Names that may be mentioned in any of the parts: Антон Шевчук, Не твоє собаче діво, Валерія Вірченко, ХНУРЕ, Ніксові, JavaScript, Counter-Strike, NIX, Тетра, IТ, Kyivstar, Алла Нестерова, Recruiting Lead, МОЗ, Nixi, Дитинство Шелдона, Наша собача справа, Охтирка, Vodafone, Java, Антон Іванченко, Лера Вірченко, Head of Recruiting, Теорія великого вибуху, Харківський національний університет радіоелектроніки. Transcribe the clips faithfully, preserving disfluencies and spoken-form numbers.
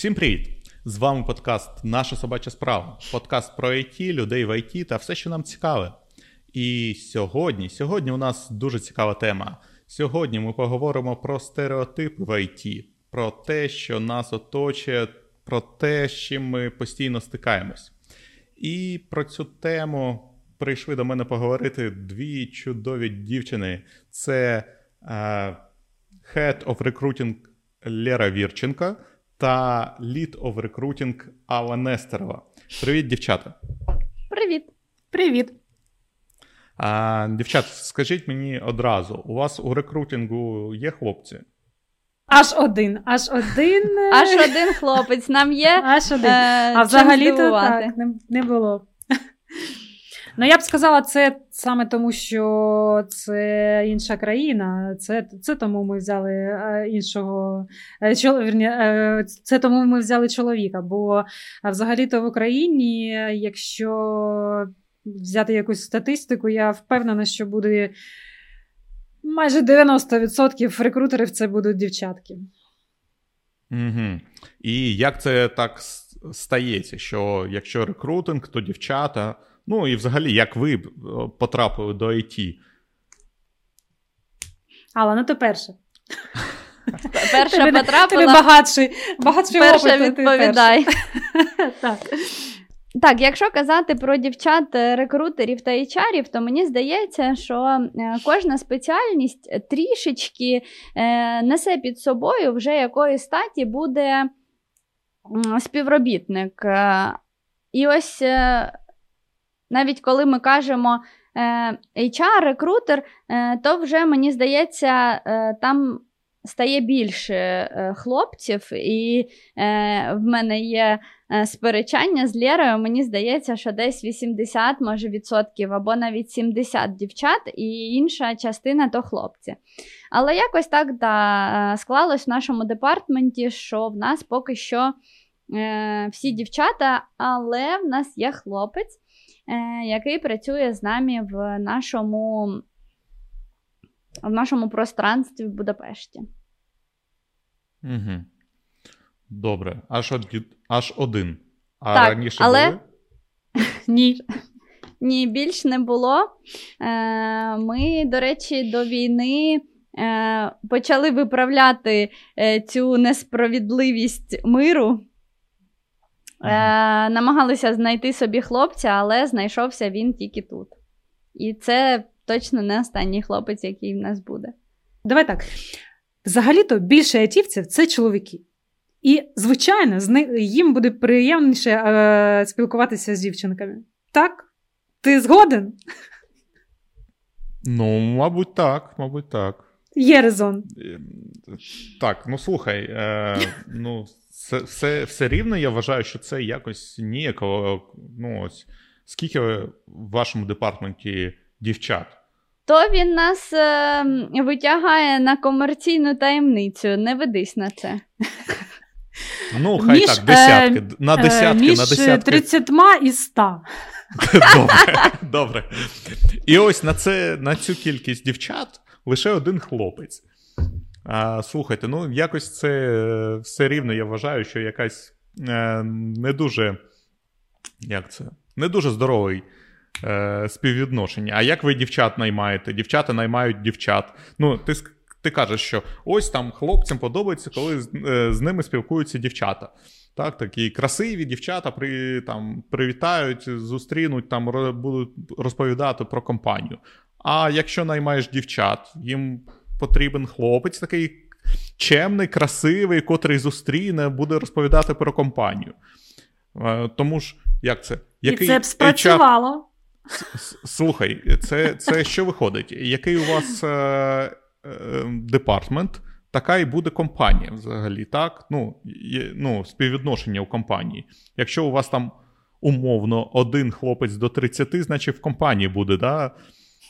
Всім привіт! З вами подкаст «Наша собача справа». Подкаст про ай ті, людей в ай ті та все, що нам цікаве. І сьогодні, сьогодні у нас дуже цікава тема. Сьогодні ми поговоримо про стереотипи в ай ті, про те, що нас оточує, про те, з чим ми постійно стикаємось. І про цю тему прийшли до мене поговорити дві чудові дівчини. Це uh, Head of Recruiting Лера Вірченко та Lead of Recruiting Алла Нестерова. Привіт, дівчата. Привіт. Привіт. А, дівчат, скажіть мені одразу, у вас у рекрутингу є хлопці? Аж один, аж один. Аж один хлопець нам є. Аж один. Е, а взагалі-то так, не, не було. Ну, я б сказала, це саме тому, що це інша країна, це, це тому ми взяли іншого, чол, вірні, це тому ми взяли чоловіка, бо взагалі-то в Україні, якщо взяти якусь статистику, я впевнена, що буде майже дев'яносто відсотків рекрутерів це будуть дівчатки. Угу. І як це так стається, що якщо рекрутинг, то дівчата... Ну і взагалі, як ви потрапили до ай ті? Алла, ну ти перша. Перша ти потрапила. Ти багатший, багатший перша опиту, відповідай. Ти перша. Так. Так, якщо казати про дівчат, рекрутерів та ейч ар-ів, то мені здається, що кожна спеціальність трішечки несе під собою вже якої статі буде співробітник. І ось... Навіть коли ми кажемо ейч ар, рекрутер, то вже, мені здається, там стає більше хлопців. І в мене є сперечання з Лєрою, мені здається, що десь вісімдесят, може, відсотків, або навіть сімдесят дівчат, і інша частина – то хлопці. Але якось так, да, склалось в нашому департаменті, що в нас поки що всі дівчата, але в нас є хлопець, який працює з нами в нашому, в нашому пространстві в Будапешті. Угу. Добре. Аж, од... Аж один. А так, раніше але... були? Ні. Ні, більш не було. Ми, до речі, до війни почали виправляти цю несправедливість миру. Ага. Е, намагалися знайти собі хлопця, але знайшовся він тільки тут. І це точно не останній хлопець, який в нас буде. Давай так. Взагалі-то більше айтівців – це чоловіки. І, звичайно, з них, їм буде приємніше е, спілкуватися з дівчинками. Так? Ти згоден? Ну, мабуть, так. Мабуть, так. Є резон. Так, ну, слухай, е, ну... Це все, все рівно, я вважаю, що це якось ніяково. Ну, ось, скільки в вашому департаменті дівчат? То він нас е, витягає на комерційну таємницю. Не ведись на це. Ну, хай між, так, десятки. Е, на десятки, між на десятки. тридцятьма і ста. Добре, добре. І ось на, це, на цю кількість дівчат лише один хлопець. А, слухайте, ну якось це все рівно, я вважаю, що якась е, не дуже, як це, не дуже здоровий е, співвідношення. А як ви дівчат наймаєте? Дівчата наймають дівчат. Ну, ти, ти кажеш, що ось там хлопцям подобається, коли з, е, з ними спілкуються дівчата. Так, такі красиві дівчата при, там, привітають, зустрінуть, там, ро, будуть розповідати про компанію. А якщо наймаєш дівчат, їм... потрібен хлопець такий чемний, красивий, котрий зустріне, буде розповідати про компанію. Тому ж, як це? Який і це б спрацювало. Ейч ар... Слухай, це, це що виходить? Який у вас е- е- департмент, така і буде компанія взагалі, так? Ну, є, ну, співвідношення у компанії. Якщо у вас там умовно один хлопець до тридцяти, значить в компанії буде, да,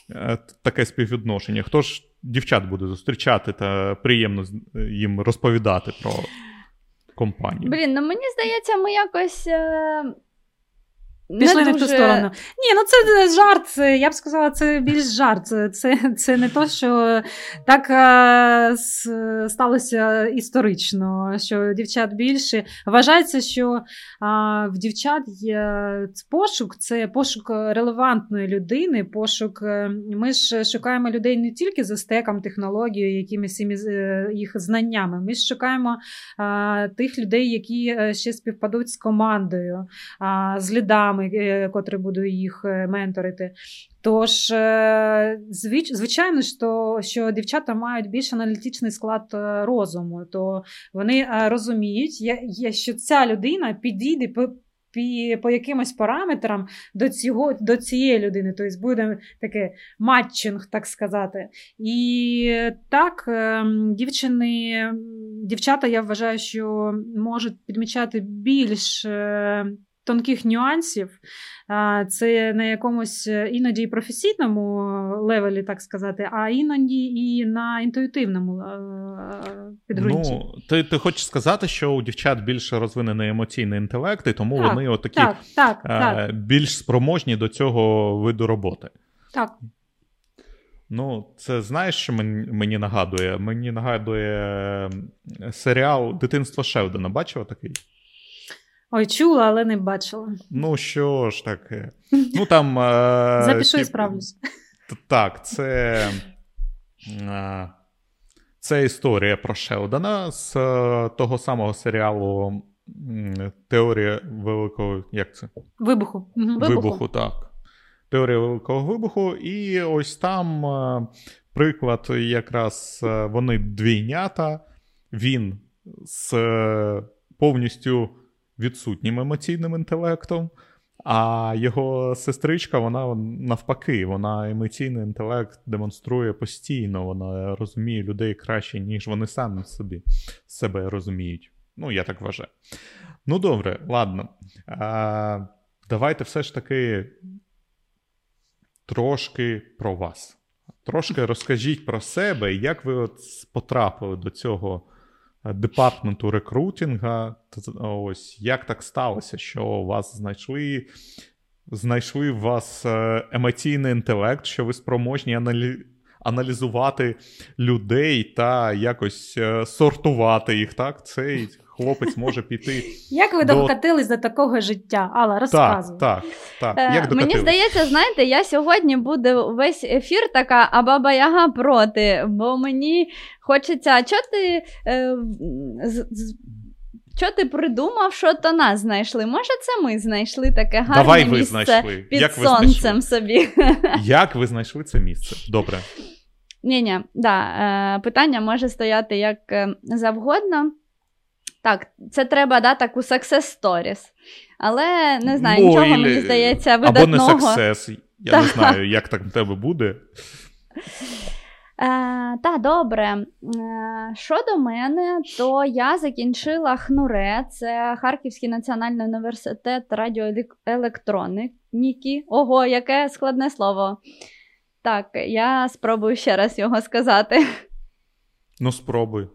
е- таке співвідношення. Хто ж дівчат буде зустрічати та приємно їм розповідати про компанію. Блін, ну мені здається, ми якось е- Пішли не в ту сторону. Ні, ну це жарт, я б сказала, це більш жарт. Це, це не то, що так сталося історично, що дівчат більше. Вважається, що в дівчат є пошук, це пошук релевантної людини, пошук, ми ж шукаємо людей не тільки за стеком, технологією, якимись їх знаннями, ми ж шукаємо тих людей, які ще співпадуть з командою, з лідами, котрі буду їх менторити. Тож, звичайно, що дівчата мають більш аналітичний склад розуму, то вони розуміють, що ця людина підійде по якимось параметрам до, цього, до цієї людини. Тобто буде таке матчинг, так сказати. І так, дівчини, дівчата, я вважаю, що можуть підмічати більш тонких нюансів, це на якомусь іноді професійному левелі, так сказати, а іноді і на інтуїтивному підґрунті. Ну, ти, ти хочеш сказати, що у дівчат більше розвинений емоційний інтелект, і тому так, вони отакі так, так, так. більш спроможні до цього виду роботи. Так. Ну, це знаєш, що мені нагадує? Мені нагадує серіал «Дитинство Шелдона». Бачила такий? Ой, чула, але не бачила. Ну, що ж таке. Ну, там... Е- Запишу і справлюсь. Так, це... Е- це історія про Шелдона з е- того самого серіалу «Теорія великого...» Як це? Вибуху. Вибуху, Вибуху так. «Теорія великого вибуху». І ось там е- приклад якраз е- вони двійнята. Він з е- повністю... відсутнім емоційним інтелектом, а його сестричка, вона навпаки, вона емоційний інтелект демонструє постійно, вона розуміє людей краще, ніж вони самі собі, себе розуміють. Ну, я так вважаю. Ну, добре, ладно. А, давайте все ж таки трошки про вас. Трошки розкажіть про себе, як ви от потрапили до цього департменту рекрутінга. Ось як так сталося, що вас знайшли, знайшли в вас емоційний інтелект, що ви спроможні аналі... аналізувати людей та якось сортувати їх, так? Цей хлопець може піти. Як ви до... докотились до такого життя? Алла, розказуй. Так, так, так. Як докотились? Мені здається, знаєте, я сьогодні буду весь ефір така, а баба-яга проти, бо мені хочеться, а чого ти... Е, з, з... Що ти придумав, що то нас знайшли? Може, це ми знайшли таке гарне Давай місце ви знайшли. під Як сонцем ви собі. Як ви знайшли це місце? Добре. Ні-ні, да, питання може стояти як завгодно. Так, це треба, да, таку success stories. Але, не знаю, Бо, нічого, і... мені здається, видатного. Або не success, я та. не знаю, як так в тебе буде. Е, та, добре. Щодо мене, то я закінчила ХНУРЕ, це Харківський національний університет радіоелектроніки. Ого, яке складне слово. Так, я спробую ще раз його сказати. Ну, спробуй.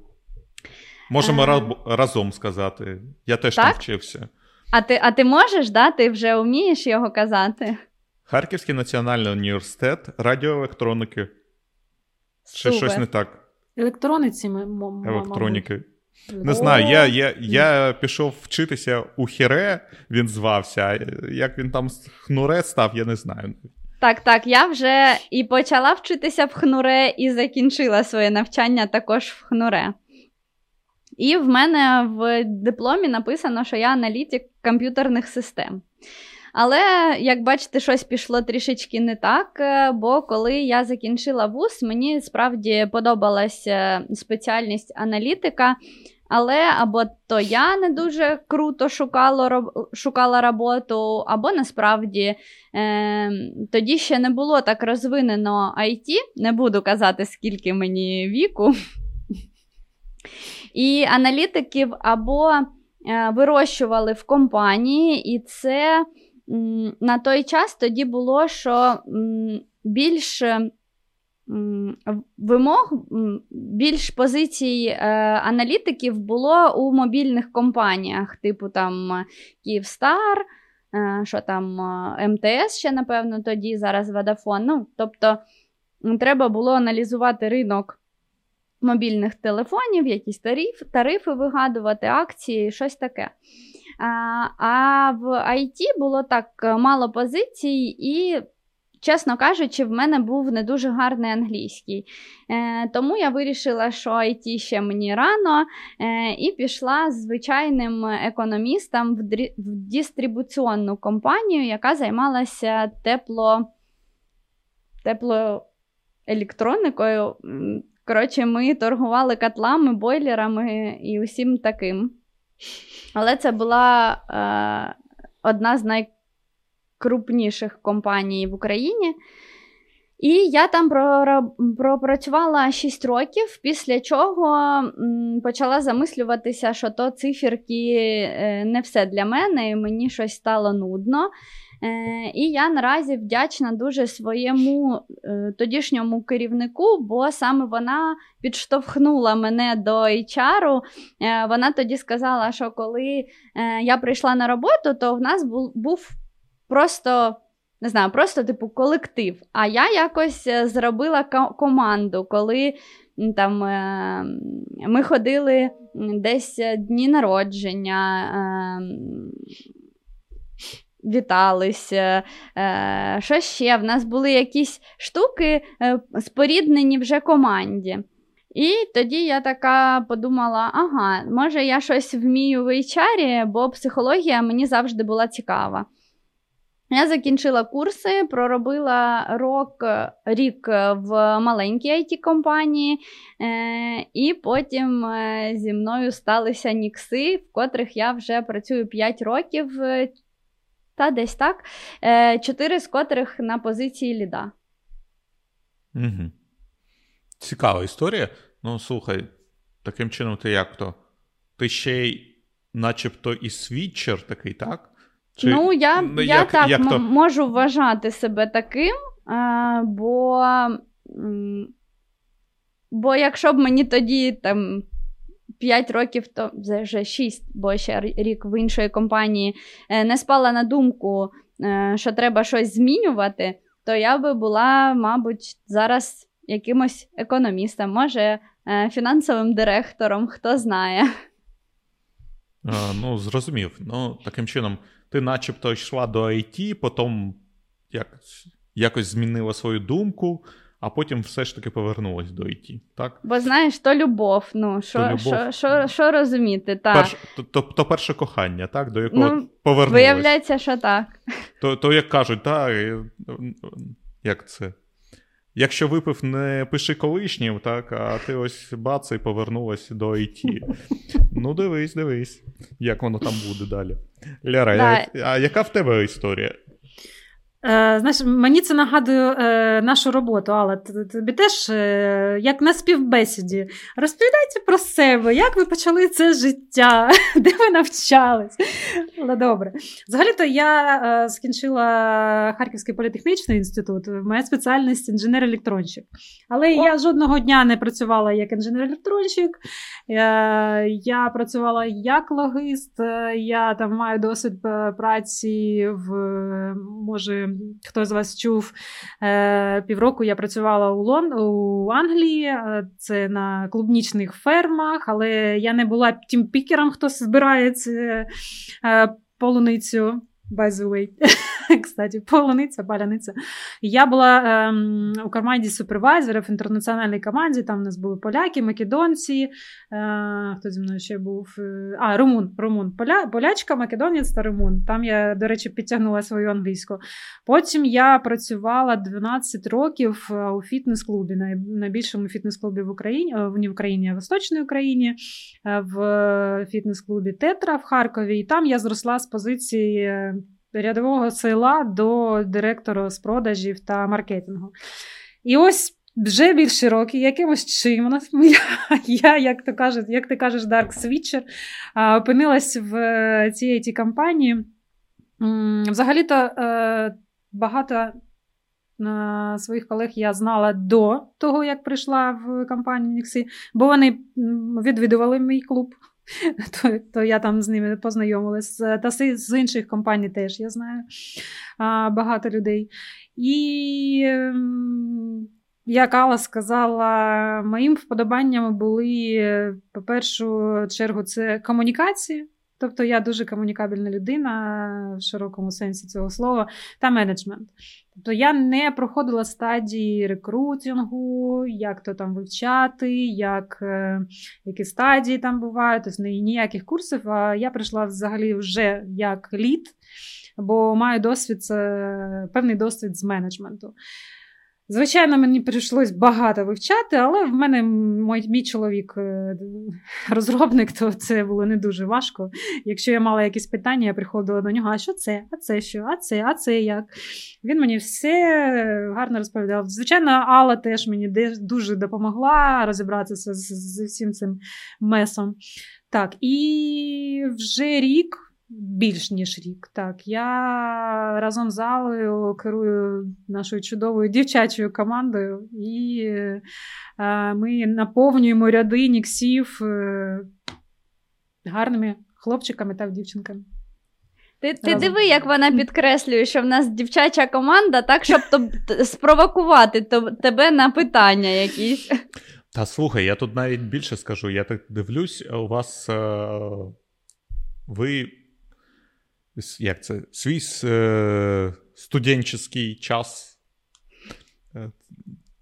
Можемо е... разом сказати. Я теж так? там вчився. А ти, а ти можеш, да? Ти вже вмієш його казати? Харківський національний університет радіоелектроніки. Ще щось не так. Електрониці, ми, м- Електроніки. Мабуть. Не знаю, я, я, я пішов вчитися у ХІРЕ, він звався, як він там ХНУРЕ став, я не знаю. Так, так, я вже і почала вчитися в ХНУРЕ, і закінчила своє навчання також в ХНУРЕ. І в мене в дипломі написано, що я аналітик комп'ютерних систем. Але, як бачите, щось пішло трішечки не так, бо коли я закінчила вуз, мені справді подобалася спеціальність аналітика, але або то я не дуже круто шукала, шукала роботу, або насправді е, тоді ще не було так розвинено ай ті, не буду казати, скільки мені віку, і аналітиків або вирощували в компанії, і це... На той час тоді було, що більш вимог, більш позицій аналітиків було у мобільних компаніях, типу там Kyivstar, що там ем те ес ще, напевно, тоді, зараз Vodafone. Ну, тобто, треба було аналізувати ринок мобільних телефонів, якісь тариф, тарифи вигадувати, акції, щось таке. А в ай ті було так мало позицій і, чесно кажучи, в мене був не дуже гарний англійський. Тому я вирішила, що ай ті ще мені рано, і пішла звичайним економістом в дистрибуційну компанію, яка займалася тепло... теплоелектроникою. Коротше, ми торгували котлами, бойлерами і усім таким. Але це була е, одна з найкрупніших компаній в Україні. І я там пропрацювала шість років, після чого почала замислюватися, що то циферки не все для мене, і мені щось стало нудно. І я наразі вдячна дуже своєму тодішньому керівнику, бо саме вона підштовхнула мене до ейч ар. Вона тоді сказала, що коли я прийшла на роботу, то в нас був просто... Не знаю, просто типу колектив. А я якось зробила команду, коли там ми ходили десь дні народження, віталися, що ще. В нас були якісь штуки, споріднені вже команді. І тоді я така подумала, ага, може я щось вмію в ейч ар, бо психологія мені завжди була цікава. Я закінчила курси, проробила рок, рік в маленькій ай ті-компанії, і потім зі мною сталися Нікси, в котрих я вже працюю п'ять років, та десь так, чотири з котрих на позиції ліда. Угу. Цікава історія. Ну, слухай, таким чином ти як-то? Ти ще й начебто і світчер такий, так? Чи... Ну, я, я як, так як м- можу вважати себе таким, а, бо, бо якщо б мені тоді там, п'ять років, то вже шість, бо ще рік в іншої компанії, не спала на думку, що треба щось змінювати, то я би була, мабуть, зараз якимось економістом, може фінансовим директором, хто знає. А, ну, зрозумів. Ну, таким чином, ти начебто йшла до ай ті, потім якось, якось змінила свою думку, а потім все ж таки повернулась до ай ті, так? Бо знаєш, то любов, ну, що розуміти, так. Перш, то, то, то перше кохання, так, до якого ну, повернулась. Виявляється, що так. То, то як кажуть, так, як це? Якщо випив, не пиши колишнім, так, а ти ось бац і повернулася до ай ті. Ну, дивись, дивись, як воно там буде далі. Лера, да. А яка в тебе історія? Е, знаєш, мені це нагадує е, нашу роботу, Алла, тобі теж, е, як на співбесіді, розповідайте про себе, як ви почали це життя, де ви навчались. Але добре. Взагалі-то я е, скінчила Харківський політехнічний інститут, моя спеціальність інженер-електронщик. Але О. я жодного дня не працювала як інженер-електронщик, е, я працювала як логіст, е, я там маю досвід праці в, може, хто з вас чув, півроку я працювала у, Лон... у Англії, це на клубнічних фермах, але я не була тімпікером, хто збирає полуницю, by the way. Кстати, полуниця, баляниця. Я була ем, у команді супервайзерів, в інтернаціональній команді, там у нас були поляки, македонці, е, хто зі мною ще був? Е, а, румун, румун. Поля, полячка, македонець та румун. Там я, до речі, підтягнула свою англійську. Потім я працювала дванадцять років у фітнес-клубі, най, найбільшому фітнес-клубі в Україні, не в Україні, а в Восточній Україні, в фітнес-клубі Тетра в Харкові. І там я зросла з позиції рядового села до директора з продажів та маркетингу. І ось вже більше роки якимось чином я, як ти кажеш, як ти кажеш, Dark Switcher, опинилась в цій ай ті-компанії. Взагалі-то багато своїх колег я знала до того, як прийшла в компанію Nixi, бо вони відвідували мій клуб. То, то я там з ними познайомилася. Та з інших компаній теж, я знаю, багато людей. І, як Алла сказала, моїм вподобаннями були, по першу чергу, це комунікації. Тобто я дуже комунікабельна людина в широкому сенсі цього слова, та менеджмент. Тобто я не проходила стадії рекрутингу, як то там вивчати, як, які стадії там бувають, тобто ніяких курсів, а я прийшла взагалі вже як лід, бо маю досвід, певний досвід з менеджменту. Звичайно, мені прийшлось багато вивчати, але в мене мій, мій чоловік-розробник, то це було не дуже важко. Якщо я мала якісь питання, я приходила до нього, а що це, а це що, а це, а це як? Він мені все гарно розповідав. Звичайно, Алла теж мені дуже допомогла розібратися з, з, з всім цим месом. Так, і вже рік, більш ніж рік, так, я разом з Аллою керую нашою чудовою дівчачою командою, і ми наповнюємо ряди ніксів гарними хлопчиками та дівчинками. Ти, ти диви, як вона підкреслює, що в нас дівчача команда, так, щоб тобто, спровокувати то, тебе на питання якісь. Та слухай, я тут навіть більше скажу, я так дивлюсь, у вас е- ви як це, свій е, студентський час,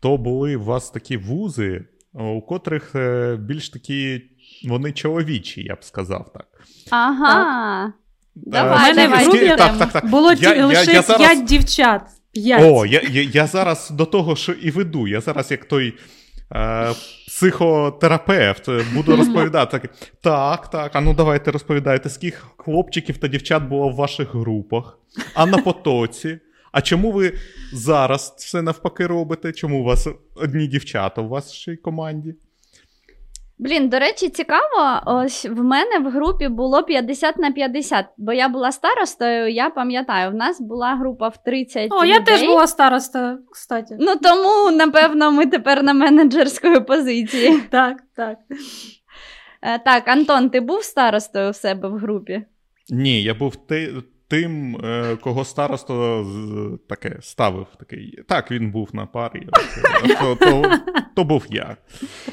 то були у вас такі вузи, у котрих е, більш такі, вони чоловічі, я б сказав так. Ага. Давай, давай. Було лише п'ять дівчат. О, я, я, я зараз до того, що і веду. Я зараз як той... психотерапевт, буду розповідати. Так, так, а ну давайте розповідайте, скільки хлопчиків та дівчат було в ваших групах, а на потоці, а чому ви зараз все навпаки робите, чому у вас одні дівчата у вашій команді? Блін, до речі, цікаво, ось в мене в групі було п'ятдесят на п'ятдесят, бо я була старостою, я пам'ятаю, в нас була група в тридцять людей. О, я теж була старостою, кстати. Ну, тому, напевно, ми тепер на менеджерській позиції. Так, так. Так, Антон, ти був старостою в себе в групі? Ні, я був тим, кого староста таке ставив. Такий. Так, він був на парі. То, то, то був я.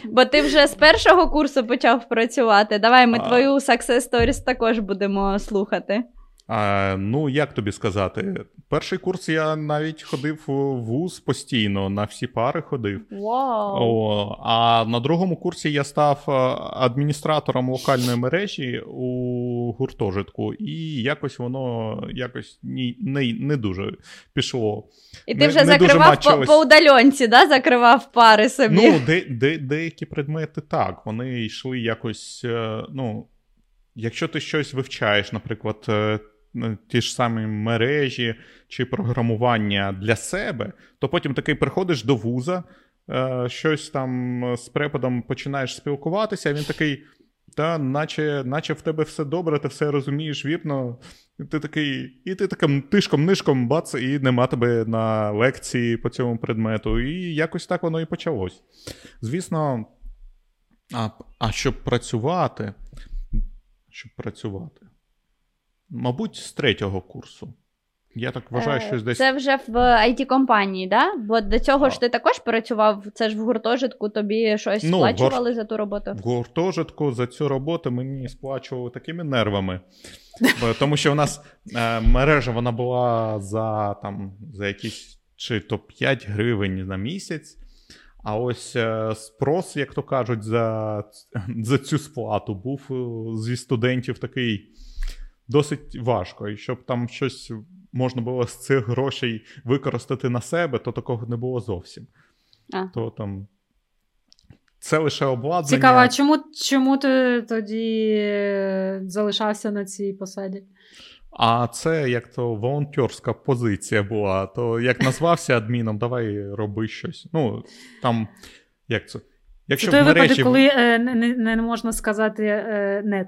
Бо ти вже з першого курсу почав працювати. Давай ми а... твою success stories також будемо слухати. А, ну, як тобі сказати? Перший курс я навіть ходив в вуз постійно, на всі пари ходив. Wow. О, а на другому курсі я став адміністратором локальної мережі у гуртожитку. І якось воно якось ні, не, не дуже пішло. І ти вже не, не закривав по, по удальонці, да? Закривав пари собі? Ну, де, де, деякі предмети так. Вони йшли якось, ну, якщо ти щось вивчаєш, наприклад, ті ж самі мережі чи програмування для себе, то потім такий приходиш до вуза, щось там з преподом починаєш спілкуватися, а він такий, та, наче, наче в тебе все добре, ти все розумієш, вірно, ти такий, і ти таким тишком-нишком, бац, і нема тебе на лекції по цьому предмету, і якось так воно і почалось. Звісно, а, а щоб працювати, щоб працювати, мабуть, з третього курсу. Я так вважаю, що десь... Це вже в ай ті-компанії, да? Бо до цього а. ж ти також працював, це ж в гуртожитку тобі щось ну, сплачували гор... за ту роботу? В гуртожитку за цю роботу мені сплачували такими нервами. Тому що у нас е, мережа, вона була за, там, за якісь чи то п'ять гривень на місяць, а ось е, спрос, як то кажуть, за, за цю сплату був зі студентів такий... Досить важко, і щоб там щось можна було з цих грошей використати на себе, то такого не було зовсім. А. То там це лише обладнання. Цікаво, а чому, чому ти тоді залишався на цій посаді? А це як-то волонтерська позиція була. То як назвався адміном, давай роби щось. Ну, там, як це? Якщо в той мережі... випадок, коли е, не, не можна сказати е, «нет».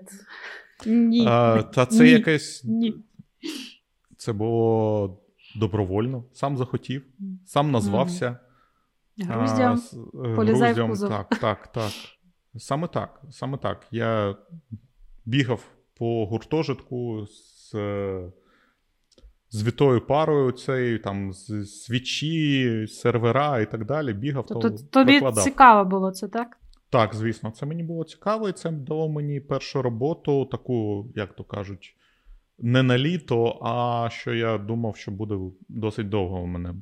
Ні. А, та це Ні. якесь... Ні. Це було добровольно. Сам захотів, сам назвався. Груздям. Полізай в кузов. Так, так, так. Саме так, саме так. Я бігав по гуртожитку з, з вітою парою цією, там, з свічі, сервера і так далі, бігав, то, то, то тобі викладав. Цікаво було це, так? Так, звісно, це мені було цікаво, і це дало мені першу роботу, таку, як то кажуть, не на літо, а що я думав, що буде досить довго у мене.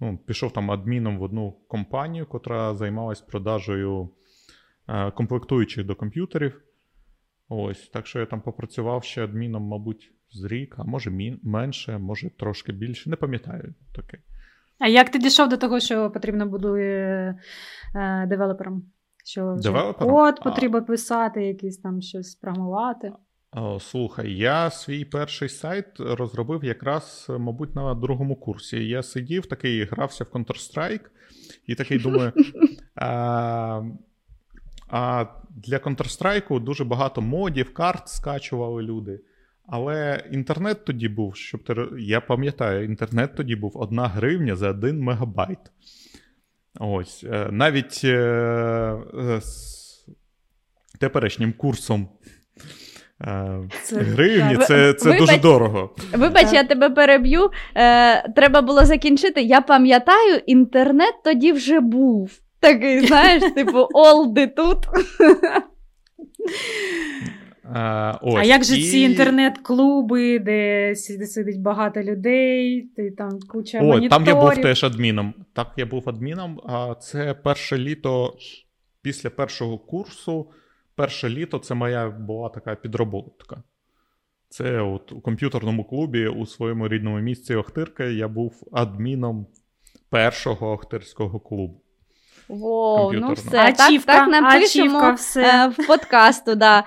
Ну, пішов там адміном в одну компанію, котра займалась продажею е, комплектуючих до комп'ютерів. Ось, так що я там попрацював ще адміном, мабуть, з рік, а може мін, менше, може трошки більше, не пам'ятаю таке. А як ти дійшов до того, що потрібно буде е, е, девелопером? Що код потрібно писати, якісь там щось програмувати? Слухай, я свій перший сайт розробив якраз, мабуть, на другому курсі. Я сидів, такий грався в Counter-Strike і такий думаю, а, а для Counter-Strike дуже багато модів, карт скачували люди. Але інтернет тоді був, щоб ти, я пам'ятаю, інтернет тоді був одна гривня за один мегабайт. Ось, навіть е, з теперішнім курсом це, гривні, так. це, це вибач, дуже дорого. Вибач, я тебе переб'ю. Е, треба було закінчити. Я пам'ятаю, інтернет тоді вже був. Такий, знаєш, типу, олди тут. А, ось, а як же і... ці інтернет-клуби, де сидить багато людей, ти там куча О, моніторів? Там я був теж адміном. Так, я був адміном. А це перше літо після першого курсу. Перше літо це моя була така підроботка. Це от у комп'ютерному клубі у своєму рідному місці Охтирка я був адміном першого Охтирського клубу. Воу, ну все, ачівка, так, так напишемо ачівка, в подкасту, да.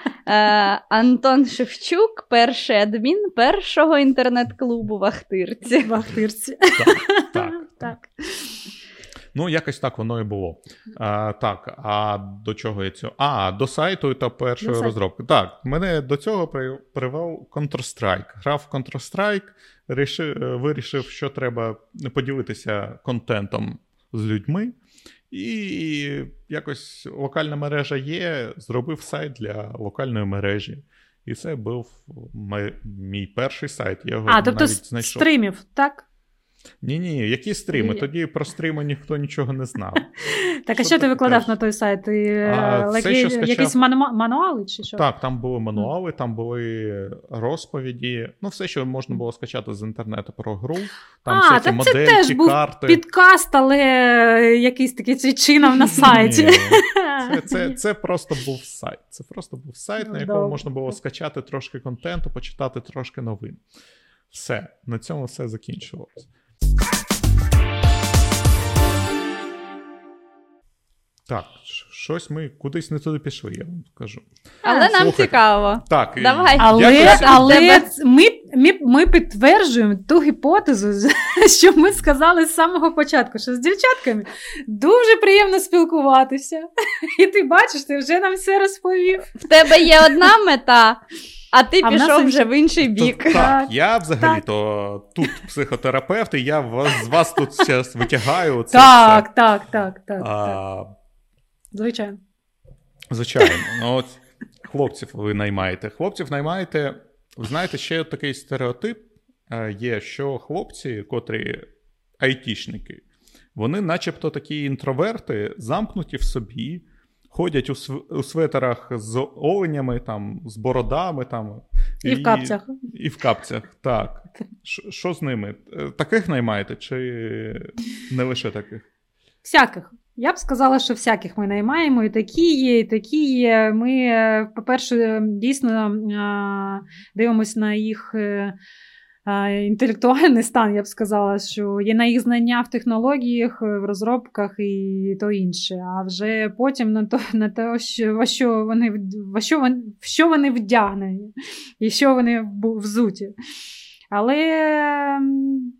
Антон Шевчук, перший адмін першого інтернет-клубу в Охтирці. В Охтирці. Так, так, так. Ну, якось так воно і було. А, так, а до чого я цього? А, до сайту та першої розробки. Так, мене до цього привів Counter-Strike. Грав в Counter-Strike, рішив, вирішив, що треба поділитися контентом з людьми. І якось локальна мережа є, зробив сайт для локальної мережі. І це був мій, мій перший сайт. Я його а, тобто знайшов. Стримів, так? Ні-ні, які стріми? Ні. Тоді про стріми ніхто нічого не знав. Так, а що ти викладав на той сайт? Якісь мануали чи що? Так, там були мануали, там були розповіді. Ну, все, що можна було скачати з інтернету про гру. Там всякі модельки, карти. А, так це теж був підкаст, але якийсь такий цвічинов на сайті. Це просто був сайт. Це просто був сайт, на якому можна було скачати трошки контенту, почитати трошки новин. Все, на цьому все закінчувалося. Так, щось ми кудись не туди пішли, я вам кажу. Але нам Слухайте. Цікаво. Так, давай. Але, якось... але ми, ми, ми підтверджуємо ту гіпотезу, що ми сказали з самого початку, що з дівчатками дуже приємно спілкуватися. І ти бачиш, ти вже нам все розповів. В тебе є одна мета. А ти а пішов вже в інший бік. Тут, так, я взагалі-то тут психотерапевт, і я вас, з вас тут зараз витягаю. Це так, все. так, так, так, а, так. Звичайно. Звичайно. Ну, от хлопців ви наймаєте. Хлопців наймаєте, знаєте, ще такий стереотип є, що хлопці, котрі айтішники, вони начебто такі інтроверти, замкнуті в собі, ходять у, св... у светерах з оленями, там, з бородами. Там, і, і в капцях. І в капцях, так. Що з ними? Таких наймаєте чи не лише таких? Всяких. Я б сказала, що всяких ми наймаємо. І такі є, і такі є. Ми, по-перше, дійсно дивимося на їх... інтелектуальний стан, я б сказала, що є на їх знання в технологіях, в розробках і то інше. А вже потім на те, на то, що, во що вони, во що вони, в що вони вдягнені і що вони взуті. Але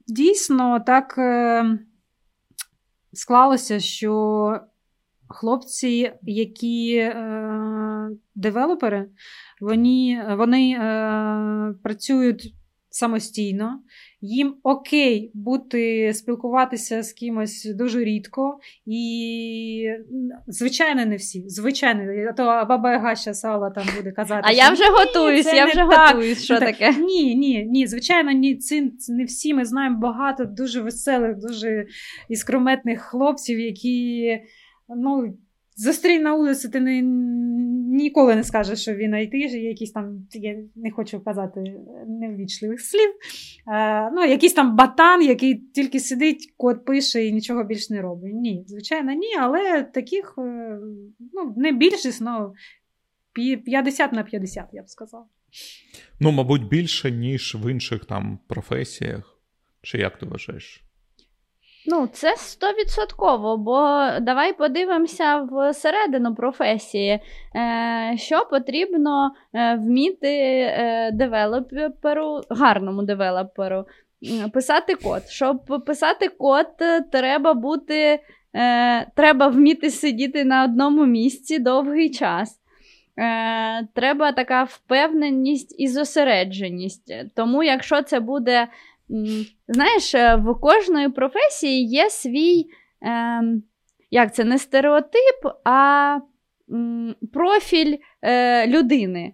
дійсно так склалося, що хлопці, які е, девелопери, вони, вони е, працюють самостійно, їм окей бути, спілкуватися з кимось дуже рідко. І, звичайно, не всі. Звичайно. А то баба Яга щас Алла там буде казати. А що, я вже готуюсь, я вже так. готуюсь. Що так. таке? Ні, ні, ні. Звичайно, ні, це не всі. Ми знаємо багато дуже веселих, дуже іскрометних хлопців, які, ну, зустрій на вулиці, ти не, ніколи не скажеш, що він айтішник, якісь там, я не хочу казати неввічливих слів, е, ну, якийсь там батан, який тільки сидить, код пише і нічого більш не робить. Ні, звичайно, ні, але таких, е, ну, не більшість, ну, п'ятдесят на п'ятдесят, я б сказала. Ну, мабуть, більше, ніж в інших там професіях, чи як ти вважаєш? Ну, це сто відсотків, бо давай подивимося всередину професії, що потрібно вміти девелоперу, гарному девелоперу, писати код. Щоб писати код, треба бути, треба вміти сидіти на одному місці довгий час. Е, треба така впевненість і зосередженість. Тому якщо це буде, знаєш, в кожної професії є свій, е, як це, не стереотип, а м, профіль е, людини.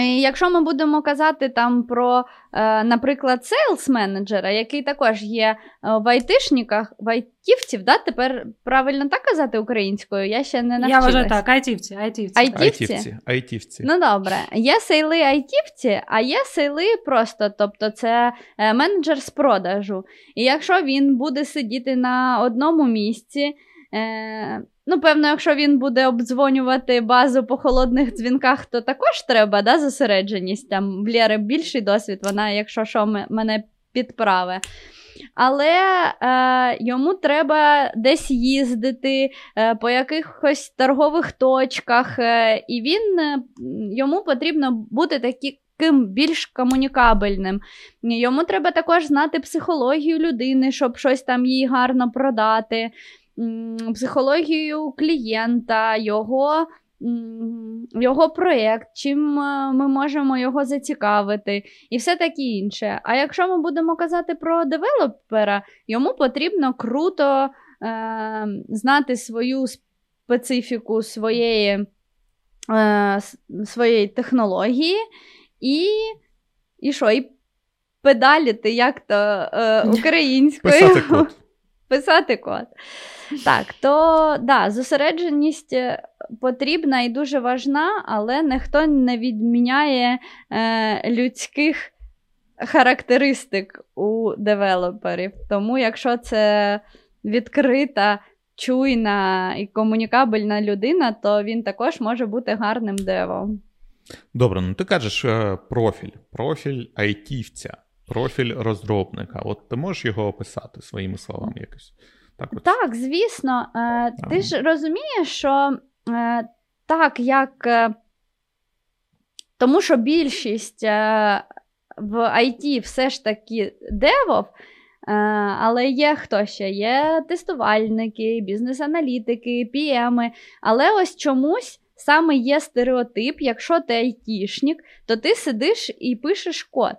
І якщо ми будемо казати там про, е, наприклад, сейлс-менеджера, який також є в айтішниках, в айтівців, да? Тепер правильно так казати українською? Я ще не навчилась. Я вважаю так, айтівці, айтівці. Айтівці? Айтівці. Ну добре, є сейли айтівці, а є сейли просто, тобто це менеджер з продажу. І якщо він буде сидіти на одному місці, е, ну, певно, якщо він буде обдзвонювати базу по холодних дзвінках, то також треба, да, зосередженість. Там в Лєри більший досвід, вона, якщо що, мене підправе. Але е, йому треба десь їздити, е, по якихось торгових точках, е, і він, е, йому потрібно бути такі, ким більш комунікабельним. Йому треба також знати психологію людини, щоб щось там їй гарно продати. Психологію клієнта, його, його проєкт, чим ми можемо його зацікавити і все таке інше. А якщо ми будемо казати про девелопера, йому потрібно круто е, знати свою специфіку своєї, е, своєї технології і, і що, і педаліти, як-то е, українською. Писати код. Писати код. Так, то, да, зосередженість потрібна і дуже важна, але ніхто не відміняє е, людських характеристик у девелоперів. Тому, якщо це відкрита, чуйна і комунікабельна людина, то він також може бути гарним девом. Добре, ну ти кажеш профіль, профіль айтівця. Профіль розробника. От ти можеш його описати своїми словами якось? Так, от. Так, звісно. Е, ти ж розумієш, що е, так, як... Е, тому що більшість е, в ай ті все ж таки девов, е, але є хто ще? Є тестувальники, бізнес-аналітики, пі еми, але ось чомусь саме є стереотип, якщо ти айтішник, то ти сидиш і пишеш код.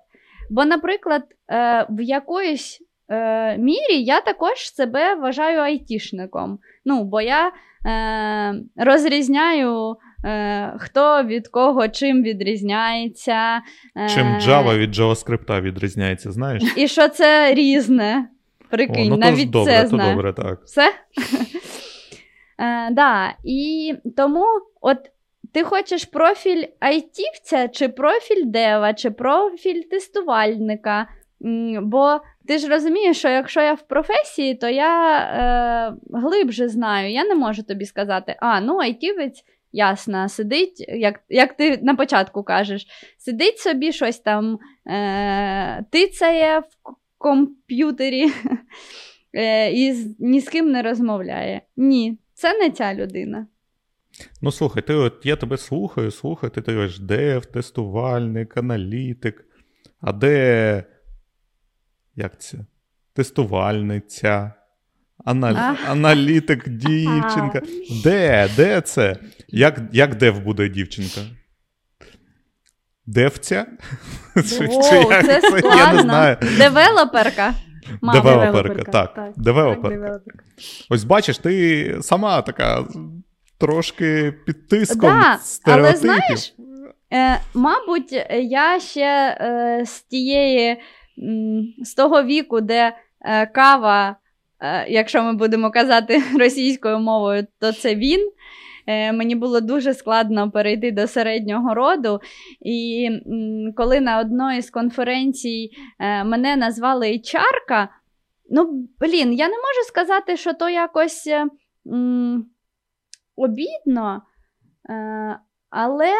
Бо, наприклад, в якоїсь мірі я також себе вважаю айтішником. Ну, бо я розрізняю, хто від кого чим відрізняється. Чим Java від JavaScript відрізняється, знаєш? І що це різне. Прикинь, О, ну, навіть добре, це знаю. Добре, так. Все? Да, і тому от ти хочеш профіль айтівця, чи профіль дева, чи профіль тестувальника, бо ти ж розумієш, що якщо я в професії, то я е, глибше знаю, я не можу тобі сказати, а, ну, айтівець, ясно, сидить, як, як ти на початку кажеш, сидить собі щось там, е, тицяє в комп'ютері е, і ні з ким не розмовляє. Ні, це не ця людина. Ну, слухай, ти, от, я тебе слухаю, слухаю, ти кажеш, дев, тестувальник, аналітик, а де, як це, тестувальниця, анал... аналітик, дівчинка, де, де це, як, як дев буде дівчинка? девця? О, це складно. Девелоперка. Девелоперка, так. Девелоперка. Ось бачиш, ти сама така трошки під тиском стереотипів. Але знаєш, мабуть, я ще з тієї, з того віку, де кава, якщо ми будемо казати російською мовою, то це він. Мені було дуже складно перейти до середнього роду. І коли на одній з конференцій мене назвали ейч ар-ка, ну, блін, я не можу сказати, що то якось м- обідно, але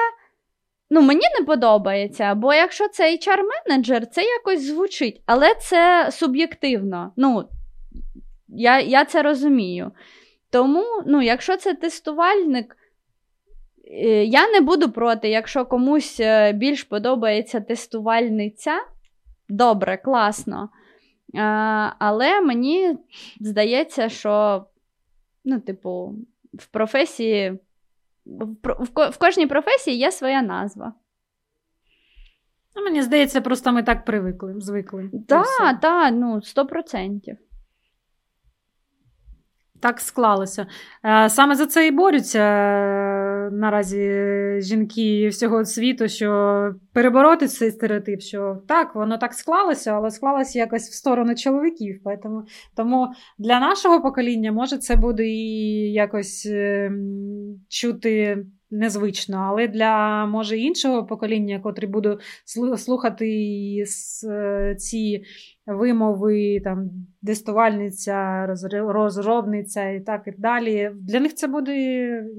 ну, мені не подобається, бо якщо це ейч ар-менеджер, це якось звучить, але це суб'єктивно. Ну, я, я це розумію. Тому, ну, якщо це тестувальник, я не буду проти, якщо комусь більш подобається тестувальниця, добре, класно. Але мені здається, що, ну, типу, в професії, в кожній професії є своя назва. Ну, мені здається, просто ми так привикли, звикли. Так, так, ну, сто процентів. Так склалося. Саме за це і борються наразі жінки всього світу, що перебороти цей стереотип, що так, воно так склалося, але склалося якось в сторону чоловіків. Тому, тому для нашого покоління, може, це буде і якось чути незвично, але для, може, іншого покоління, котрі будуть слухати ці вимови, там, тестувальниця, розробниця і так і далі. Для них це буде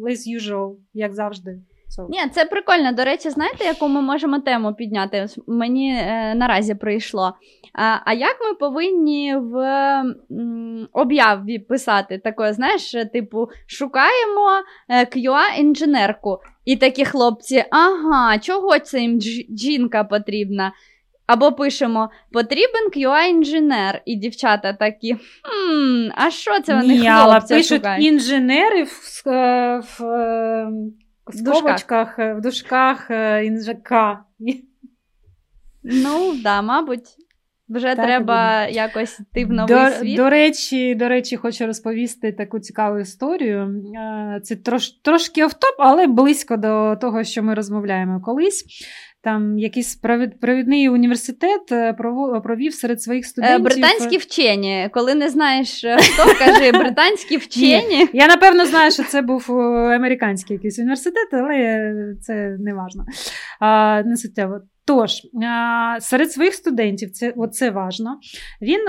as usual, як завжди. So. Ні, це прикольно. До речі, знаєте, яку ми можемо тему підняти? Мені е, наразі прийшло. А, а як ми повинні в м, об'яві писати таке, знаєш, типу, шукаємо кью ей-інженерку. І такі хлопці, ага, чого це їм жінка потрібна? Або пишемо, потрібен кью ей-інженер. І дівчата такі, хм, а що це вони хлопця шукають? Ні, але пишуть інженери в, в, в, в скобочках, в дужках інжака. Ну, да, мабуть, вже так, треба і якось йти в новий до, світ. До речі, до речі, хочу розповісти таку цікаву історію. Це трош, трошки офтоп, але близько до того, що ми розмовляємо колись. Там якийсь провідний університет провів серед своїх студентів. Британські вчені. Коли не знаєш, хто, кажи британські вчені. Ні. Я, напевно, знаю, що це був американський якийсь університет, але це не важно. А, не суттєво. Тож, серед своїх студентів, це, оце важно, він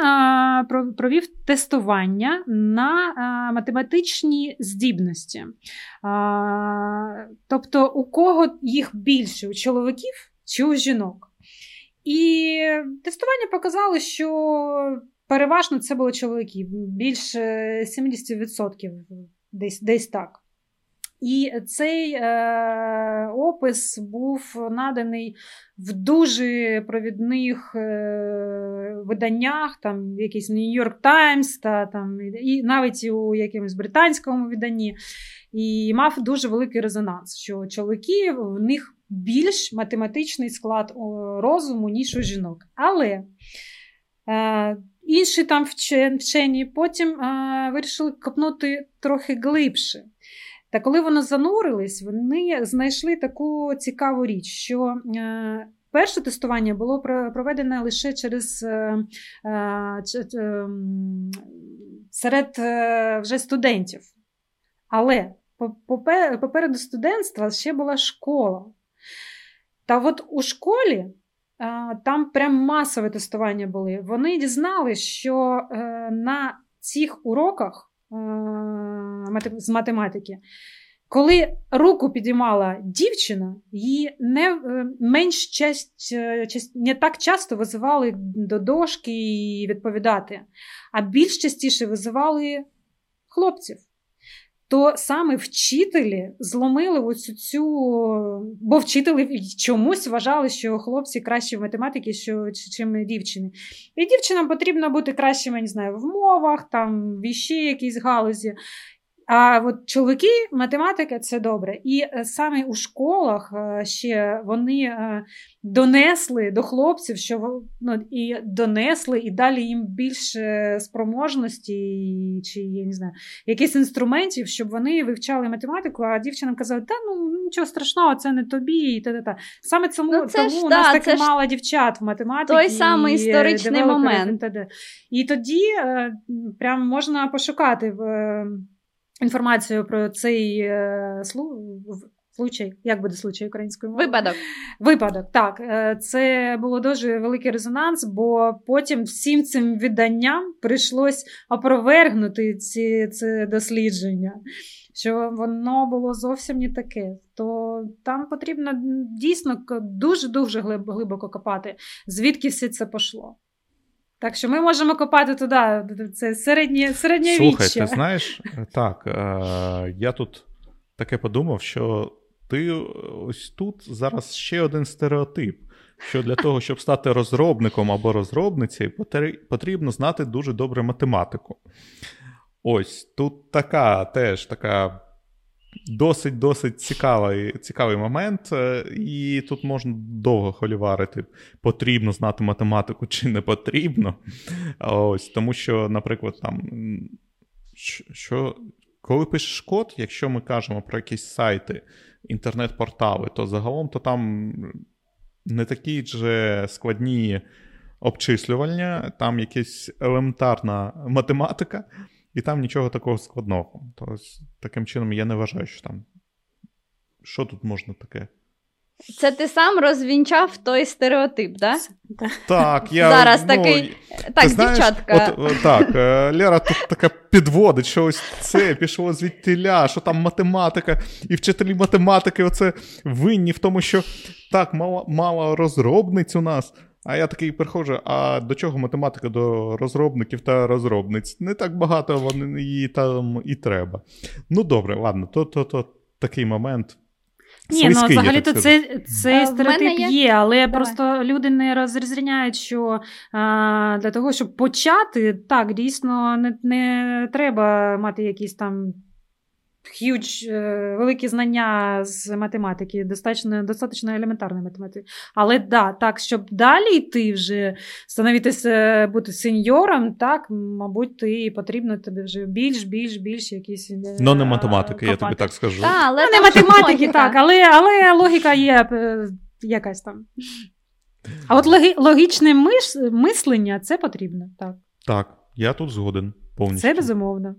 провів тестування на математичні здібності. Тобто, у кого їх більше, у чоловіків чи у жінок? І тестування показало, що переважно це були чоловіки, більше сімдесят відсотків десь, десь так. І цей е, опис був наданий в дуже провідних е, виданнях, там якийсь New York Times, та, там, і навіть у якомусь британському виданні. І мав дуже великий резонанс, що чоловіки, в них більш математичний склад розуму, ніж у жінок. Але е, інші там вчені потім е, вирішили копнути трохи глибше. Та коли вони занурились, вони знайшли таку цікаву річ, що перше тестування було проведено лише через серед вже студентів. Але попереду студентства ще була школа. Та от у школі там прям масове тестування були. Вони дізналися, що на цих уроках з математики, коли руку підіймала дівчина, її не менш часть, не так часто визивали до дошки і відповідати, а більш частіше визивали хлопців. То саме вчителі зломили оцю цю, бо вчителі чомусь вважали, що хлопці краще в математиці, що чим дівчини. І дівчинам потрібно бути кращими, я не знаю, в мовах, там, в іще якійсь галузі. А от чоловіки, математика – це добре. І саме у школах ще вони донесли до хлопців, що ну, і донесли, і дали їм більше спроможності чи, я не знаю, якісь інструментів, щоб вони вивчали математику, а дівчинам казали, та ну нічого страшного, це не тобі, і та-та-та. Саме цьому, ну, тому ж, у нас да, таке мало ж... дівчат в математиці. Той самий історичний момент. І тоді прям можна пошукати в... інформацію про цей е, слу... случай, як буде случай українською мовою? Випадок. Випадок, так. Це було дуже великий резонанс, бо потім всім цим виданням прийшлось опровергнути ці, це дослідження, що воно було зовсім не таке. То там потрібно дійсно дуже-дуже глибоко копати, звідки все це пішло. Так що ми можемо копати туди, це середнє, середньовіччя. Слухай, ти знаєш, так, е- я тут таке подумав, що ти ось тут зараз ще один стереотип, що для того, щоб стати розробником або розробницею, потрібно знати дуже добре математику. Ось, тут така теж така досить-досить цікавий, цікавий момент, і тут можна довго холіварити, потрібно знати математику чи не потрібно. Ось, тому що, наприклад, там, що, коли пишеш код, якщо ми кажемо про якісь сайти, інтернет-портали, то загалом то там не такі ж складні обчислювання, там якась елементарна математика, і там нічого такого складного. Тобто, таким чином, я не вважаю, що там... Що тут можна таке? Це ти сам розвінчав той стереотип, да? Так, я... Зараз ну, такий... Так, дівчатка. От, от, так, Лера тут така підводить, що ось це пішло звідтіля, що там математика, і вчителі математики оце винні в тому, що так, мало, мало розробниць у нас. А я такий приходжу, а до чого математика до розробників та розробниць? Не так багато вони її там і треба. Ну добре, ладно, то, то, то такий момент. Ні, ну взагалі-то цей це стереотип є, є але Давай. Просто люди не розрізняють, що а, для того, щоб почати, так, дійсно, не, не треба мати якісь там huge, великі знання з математики, достатньо, достатньо елементарної математики. Але да, так, щоб далі йти вже, становитися, бути сеньором, так, мабуть, ти потрібно тобі вже більш, більш, більш якісь... Ну, не математики, копати. Я тобі так скажу. Та, але ну, не математики, логіка. Так, але, але логіка є якась там. А от логі, логічне миш, мислення, це потрібно, так. Так, я тут згоден повністю. Це безумовно.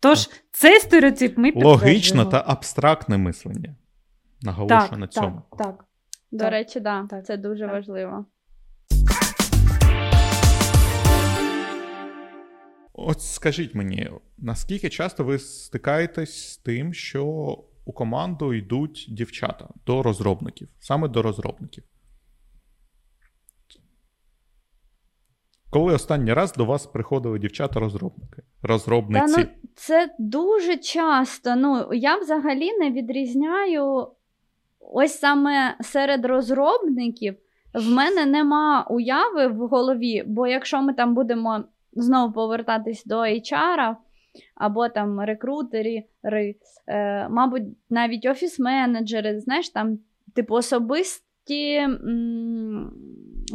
Тож, так. Цей стереотип ми підтверджуємо. Логічне та абстрактне мислення. Наголошую так, на цьому. Так, так. До так. речі, да, так. Це дуже так. важливо. От скажіть мені, наскільки часто ви стикаєтесь з тим, що у команду йдуть дівчата до розробників? Саме до розробників. Коли останній раз до вас приходили дівчата-розробники, розробниці? Та, ну, це дуже часто. Ну, я взагалі не відрізняю, ось саме серед розробників в мене нема уяви в голові, бо якщо ми там будемо знову повертатись до ейч ар або там рекрутери, ри, е, мабуть, навіть офіс-менеджери, знаєш, там типу особисті м-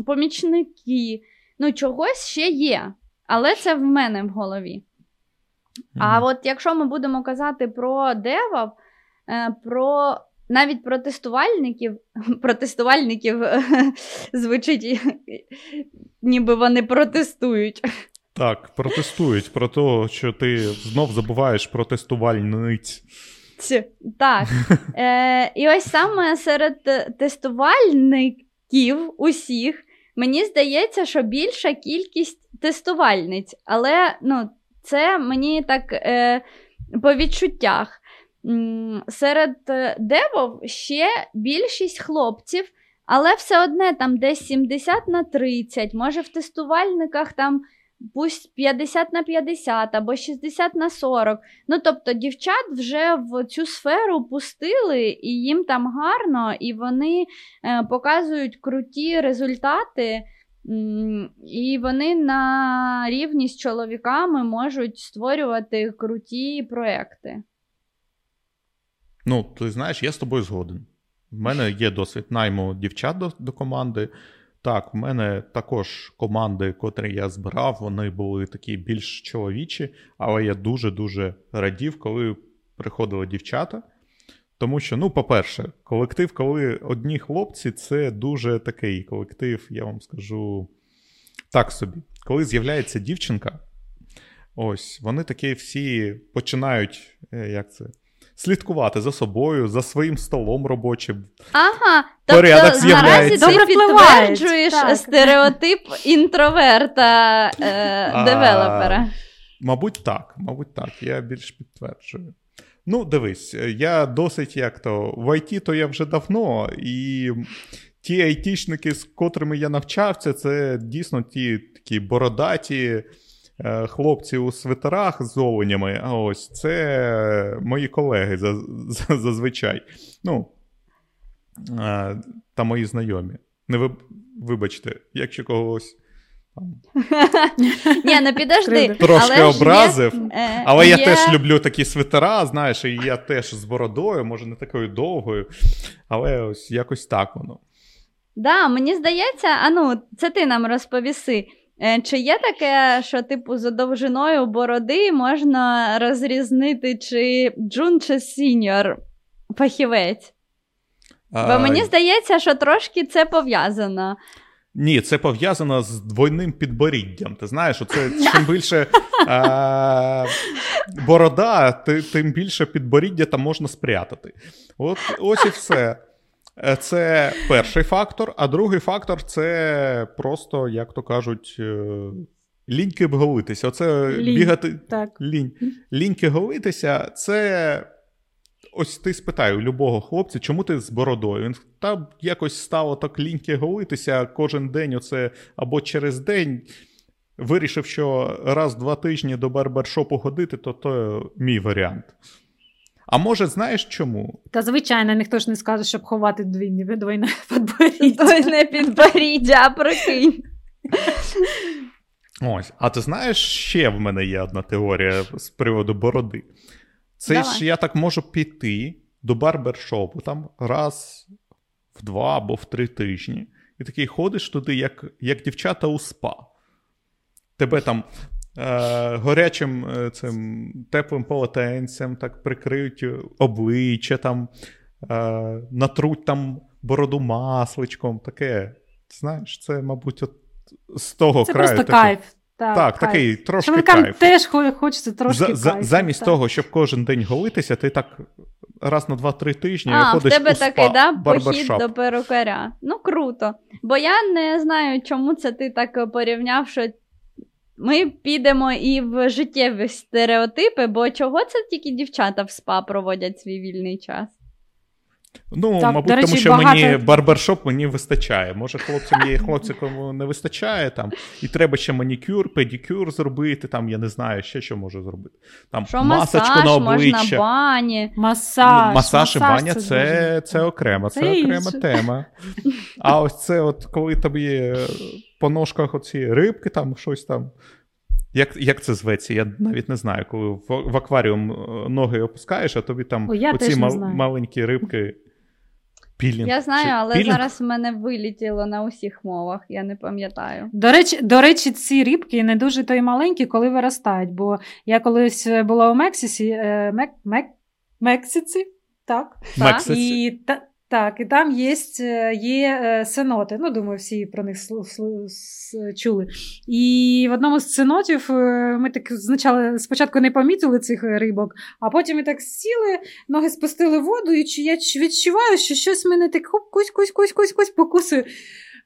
помічники, ну, чогось ще є, але це в мене в голові. Mm. А от якщо ми будемо казати про девів, про навіть про тестувальників, про тестувальників звучить, ніби вони протестують. Так, протестують про те, що ти знов забуваєш про тестувальниць. Так. Е, і ось саме серед тестувальників усіх, мені здається, що більша кількість тестувальниць, але ну, це мені так е, по відчуттях. Серед девов ще більшість хлопців, але все одне там десь сімдесят на тридцять, може в тестувальниках там пусть п'ятдесят на п'ятдесят або шістдесят на сорок. Ну, тобто дівчат вже в цю сферу пустили, і їм там гарно, і вони е, показують круті результати, і вони на рівні з чоловіками можуть створювати круті проекти. Ну, ти знаєш, я з тобою згоден. В мене є досвід найму дівчат до, до команди. Так, в мене також команди, котрі я збирав, вони були такі більш чоловічі, але я дуже-дуже радів, коли приходили дівчата. Тому що, ну, по-перше, колектив, коли одні хлопці, це дуже такий колектив, я вам скажу, так собі. Коли з'являється дівчинка, ось, вони такі всі починають, як це, слідкувати за собою, за своїм столом робочим. Ага, порядок тобто з'являється. Наразі ти підтверджуєш так. стереотип інтроверта-девелопера. Е, мабуть, так, мабуть, так, я більш підтверджую. Ну, дивись, я досить як-то, в ай ті то я вже давно, і ті айтішники, з котрими я навчався, це дійсно ті такі бородаті е, хлопці у свитерах з оленями, а ось це мої колеги зазвичай, ну, е, та мої знайомі. Не ви, вибачте, якщо когось... Ні, ну підожди. Трошки але образив, є... але я є... теж люблю такі свитера, знаєш, і я теж з бородою, може не такою довгою, але ось якось так воно. Да, мені здається, а ну, це ти нам розповіси, чи є таке, що типу за довжиною бороди можна розрізнити, чи джун, чи сіньор фахівець? А... Бо мені здається, що трошки це пов'язано. Ні, це пов'язано з двойним підборіддям. Ти знаєш, оце, чим більше е- борода, ти, тим більше підборіддя там можна спрятати. От, ось і все. Це перший фактор. А другий фактор – це просто, як то кажуть, ліньки б голитися. Оце лінь. Бігати... Так. Лінь. Ліньки голитися – це... Ось ти спитаю любого хлопця, чому ти з бородою? Він там якось стало так ліньки голитися кожен день оце або через день. Вирішив, що раз в два тижні до барбершопу ходити, то то мій варіант. А може, знаєш чому? Та звичайно, ніхто ж не скаже, щоб ховати двійні, двійне підборіддя. Двійне підборіддя, прикинь. Ось, а ти знаєш, ще в мене є одна теорія з приводу бороди. Це Давай. ж я так можу піти до барбершопу там раз в два або в три тижні. І такий ходиш туди, як, як дівчата у спа. Тебе там е- горячим е- цим теплим полотенцем так прикриють обличчя, там, е- натруть там бороду масличком. Таке, знаєш, це, мабуть, от з того це краю. Це просто таке. Кайф. Так, так такий трошки Шамикам кайф. Теж хочеться трошки за, кайф. Замість так. того, щоб кожен день голитися, ти так раз на два-три тижні а, ходиш у спа, барбершоп. А, в тебе такий, да, похід до перукаря. Ну, круто. Бо я не знаю, чому це ти так порівняв, що ми підемо і в життєві стереотипи, бо чого це тільки дівчата в спа проводять свій вільний час? Ну, так, мабуть, речі, тому що багато... мені барбершоп мені вистачає. Може, хлопцям є, хлопцям не вистачає, там, і треба ще манікюр, педикюр зробити, там, я не знаю, ще що можу зробити. Там, що масочку масаж, на обличчя. Можна бані. Масаж. Масаж і баня – це, це окрема, це, це окрема тема. А ось це, от, коли тобі по ножках оці рибки, там, щось там, Як, як це зветься? Я навіть не знаю, коли в, в акваріум ноги опускаєш, а тобі там О, оці мал, маленькі рибки пілінг. Я знаю, Чи... але пілінг? Зараз в мене вилетіло на усіх мовах, я не пам'ятаю. До речі, до речі, ці рибки не дуже то й маленькі, коли виростають, бо я колись була у Мексиці, е, Мек, Мек, Мексиці, так, Мексиці. І... Та... Так, і там є, є сеноти, ну, думаю, всі про них чули. І в одному з сенотів ми так спочатку не помітили цих рибок, а потім ми так сіли, ноги спустили в воду, і я відчуваю, що щось мене так кусь-кусь-кусь-кусь-кусь покусує.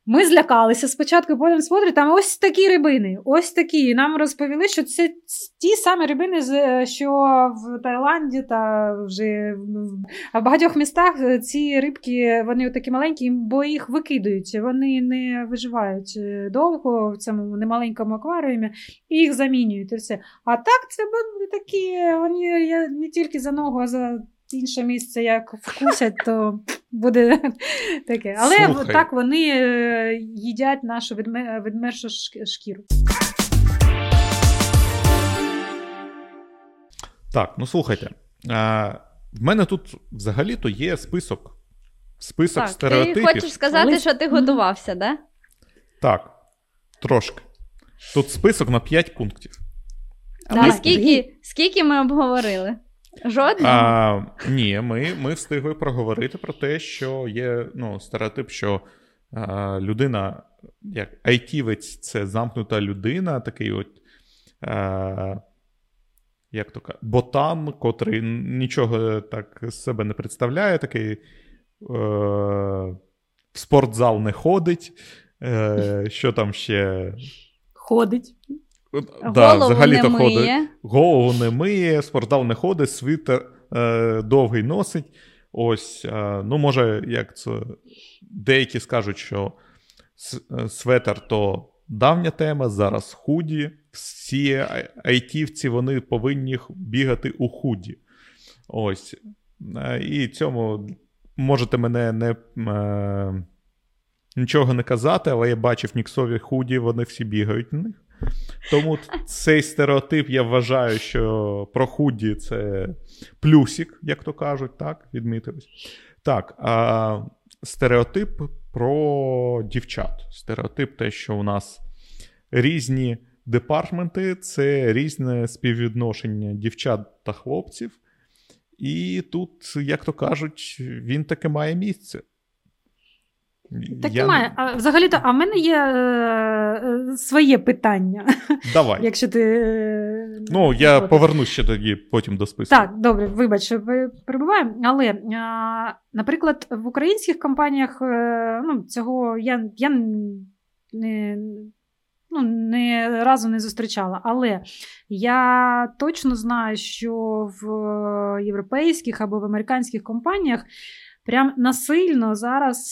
Ми злякалися спочатку, потім смотрю, там ось такі рибини, ось такі. І нам розповіли, що це ті самі рибини, що в Таїланді та вже в багатьох містах ці рибки, вони такі маленькі, бо їх викидають. Вони не виживають довго в цьому немаленькому акваріумі і їх замінюють і все. А так це були такі, вони не тільки за ногу, а за інше місце, як вкусять, то буде таке. Але Слухай. так вони їдять нашу відмершу шкіру. Так, ну слухайте. В мене тут взагалі-то є список, список так, стереотипів. Ти хочеш сказати, але... що ти готувався, так? Да? Так, трошки. Тут список на п'ять пунктів. А скільки, скільки ми обговорили? Жодного? А, ні, ми, ми встигли проговорити про те, що є ну, стереотип, що а, людина, як айтівець – це замкнута людина, такий от... А, як то кажуть, ботан, котрий нічого так з себе не представляє, такий е- в спортзал не ходить, е- що там ще... Ходить. Да, голову взагалі-то не ходить. Миє. Голову не миє, спортзал не ходить, свитер е- довгий носить. Ось, е- ну може, як це, деякі скажуть, що с- светер то давня тема, зараз худі. Всі айтівці, вони повинні бігати у худі. Ось. І цьому можете мене не, е, нічого не казати, але я бачив Ніксові худі, вони всі бігають на них. Тому цей стереотип, я вважаю, що про худі це плюсик, як то кажуть, так, відмітились. Так, а стереотип про дівчат. Стереотип те, що у нас різні департменти – це різне співвідношення дівчат та хлопців. І тут, як то кажуть, він таки має місце. Так я... має. А, взагалі-то, а в мене є е, своє питання. Давай. Якщо ти... Е, ну, я виходить. Повернусь ще тоді потім до списку. Так, добре, вибач, що перебуваємо. Але, е, наприклад, в українських компаніях е, ну, цього я, я не... Ну, не разу не зустрічала, але я точно знаю, що в європейських або в американських компаніях прям насильно зараз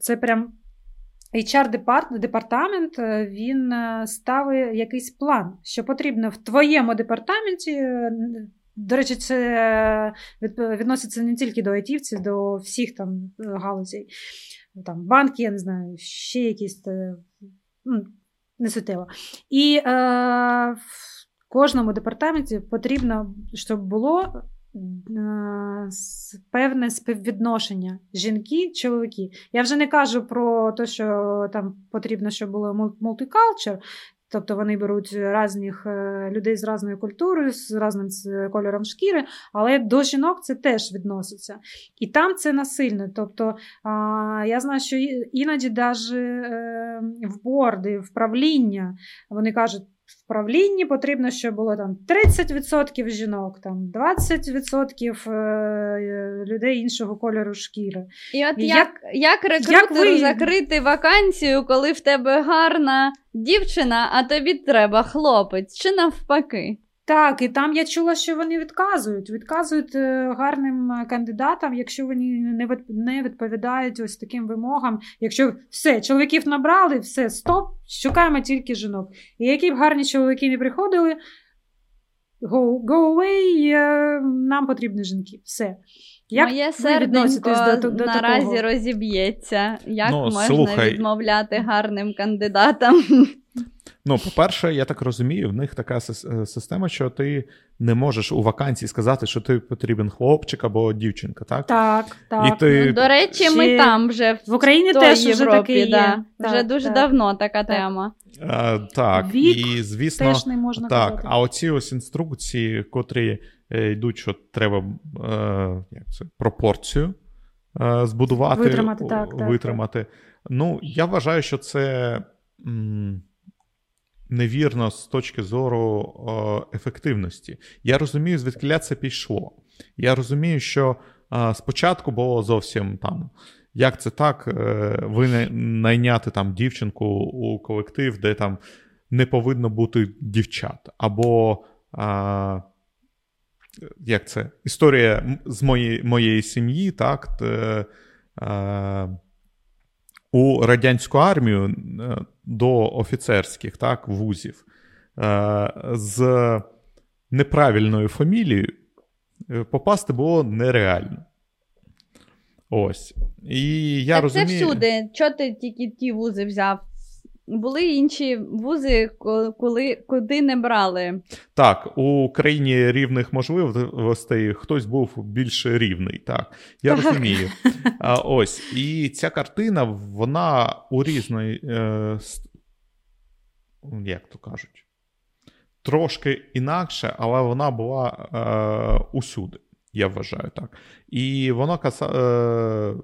це прям ейч ар-департамент, він ставить якийсь план, що потрібно в твоєму департаменті. До речі, це відноситься не тільки до айтівців, до всіх там галузей. Там банки, я не знаю, ще якісь, не суттєво. І е, в кожному департаменті потрібно, щоб було е, певне співвідношення жінки, чоловіки. Я вже не кажу про те, що там потрібно, щоб було мультикальчер, тобто вони беруть різних людей з різною культурою, з різним кольором шкіри, але до жінок це теж відноситься. І там це насильно. Тобто я знаю, що іноді навіть в борди, в правління, вони кажуть, в правлінні потрібно, щоб було там тридцять відсотків жінок, там двадцять відсотків людей іншого кольору шкіри. І от і як, як рекрутеру як закрити вакансію, коли в тебе гарна дівчина, а тобі треба хлопець, чи навпаки? Так, і там я чула, що вони відказують. Відказують гарним кандидатам, якщо вони не відповідають ось таким вимогам. Якщо все, чоловіків набрали, все, стоп, шукаємо тільки жінок. І які б гарні чоловіки не приходили, go, go away, нам потрібні жінки. Все. Як моє серденько до, до наразі такого? Розіб'ється. Як ну, можна слухай. відмовляти гарним кандидатам? Ну, по-перше, я так розумію, в них така система, що ти не можеш у вакансії сказати, що ти потрібен хлопчик або дівчинка, так? Так, так. І ти... ну, до речі, ще... ми там вже в Україні теж Європі, вже таке є. Да. Так, вже дуже так, давно така так. тема. А, так, вік і звісно, теж не можна так, казати. А оці ось інструкції, котрі йдуть, що треба е, як це, пропорцію е, збудувати, витримати. Так, витримати. Так, так. Ну, я вважаю, що це... М- невірно з точки зору е, ефективності. Я розумію, звідки це пішло. Я розумію, що е, спочатку було зовсім там, як це так, е, ви найняти там дівчинку у колектив, де там не повинно бути дівчат. Або, е, як це, історія з моєї, моєї сім'ї, так, е, е, у радянську армію до офіцерських, так, вузів з неправильною фамілією попасти було нереально. Ось. І я так розумію... Це всюди. Чого ти тільки ті вузи взяв? були інші вузи, коли, куди не брали. Так, у країні рівних можливостей хтось був більш рівний. Так, я так. розумію. А, ось, і ця картина, вона у різної, е, як то кажуть, трошки інакше, але вона була е, усюди. Я вважаю так. І воно каса...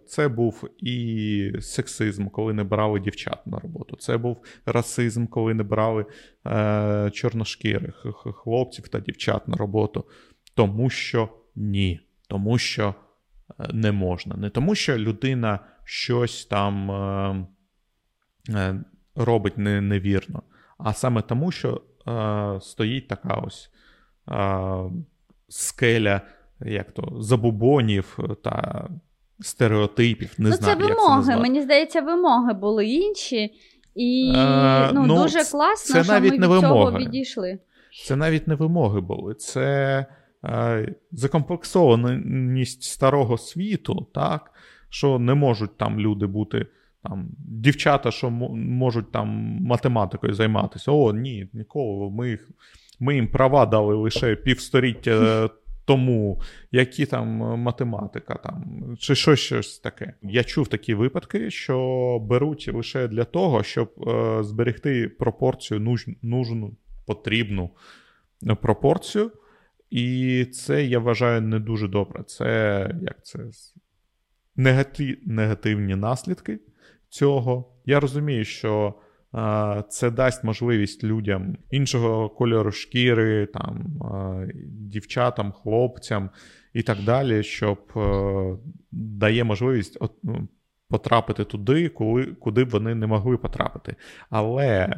це був і сексизм, коли не брали дівчат на роботу. Це був расизм, коли не брали е... чорношкірих хлопців та дівчат на роботу. Тому що ні. Тому що не можна. Не тому, що людина щось там е... робить не... невірно. А саме тому, що е... стоїть така ось е... скеля як то, забубонів та стереотипів, не ну, знаю, це вимоги. Як це назвати. Мені здається, вимоги були інші, і е, ну, ну, дуже класно, що ми від вимоги. Цього відійшли. Це навіть не вимоги були, це е, закомплексованість старого світу, так, що не можуть там люди бути, там, дівчата, що можуть там математикою займатися. О, ні, ніколи, ми, ми їм права дали лише півстоліття тому, які там математика, там, чи щось, щось таке. Я чув такі випадки, що беруть лише для того, щоб е, зберегти пропорцію, нуж, нужну, потрібну пропорцію. І це, я вважаю, не дуже добре. Це, як це, негатив, негативні наслідки цього. Я розумію, що це дасть можливість людям іншого кольору шкіри, там, дівчатам, хлопцям і так далі, щоб дає можливість потрапити туди, коли, куди б вони не могли потрапити. Але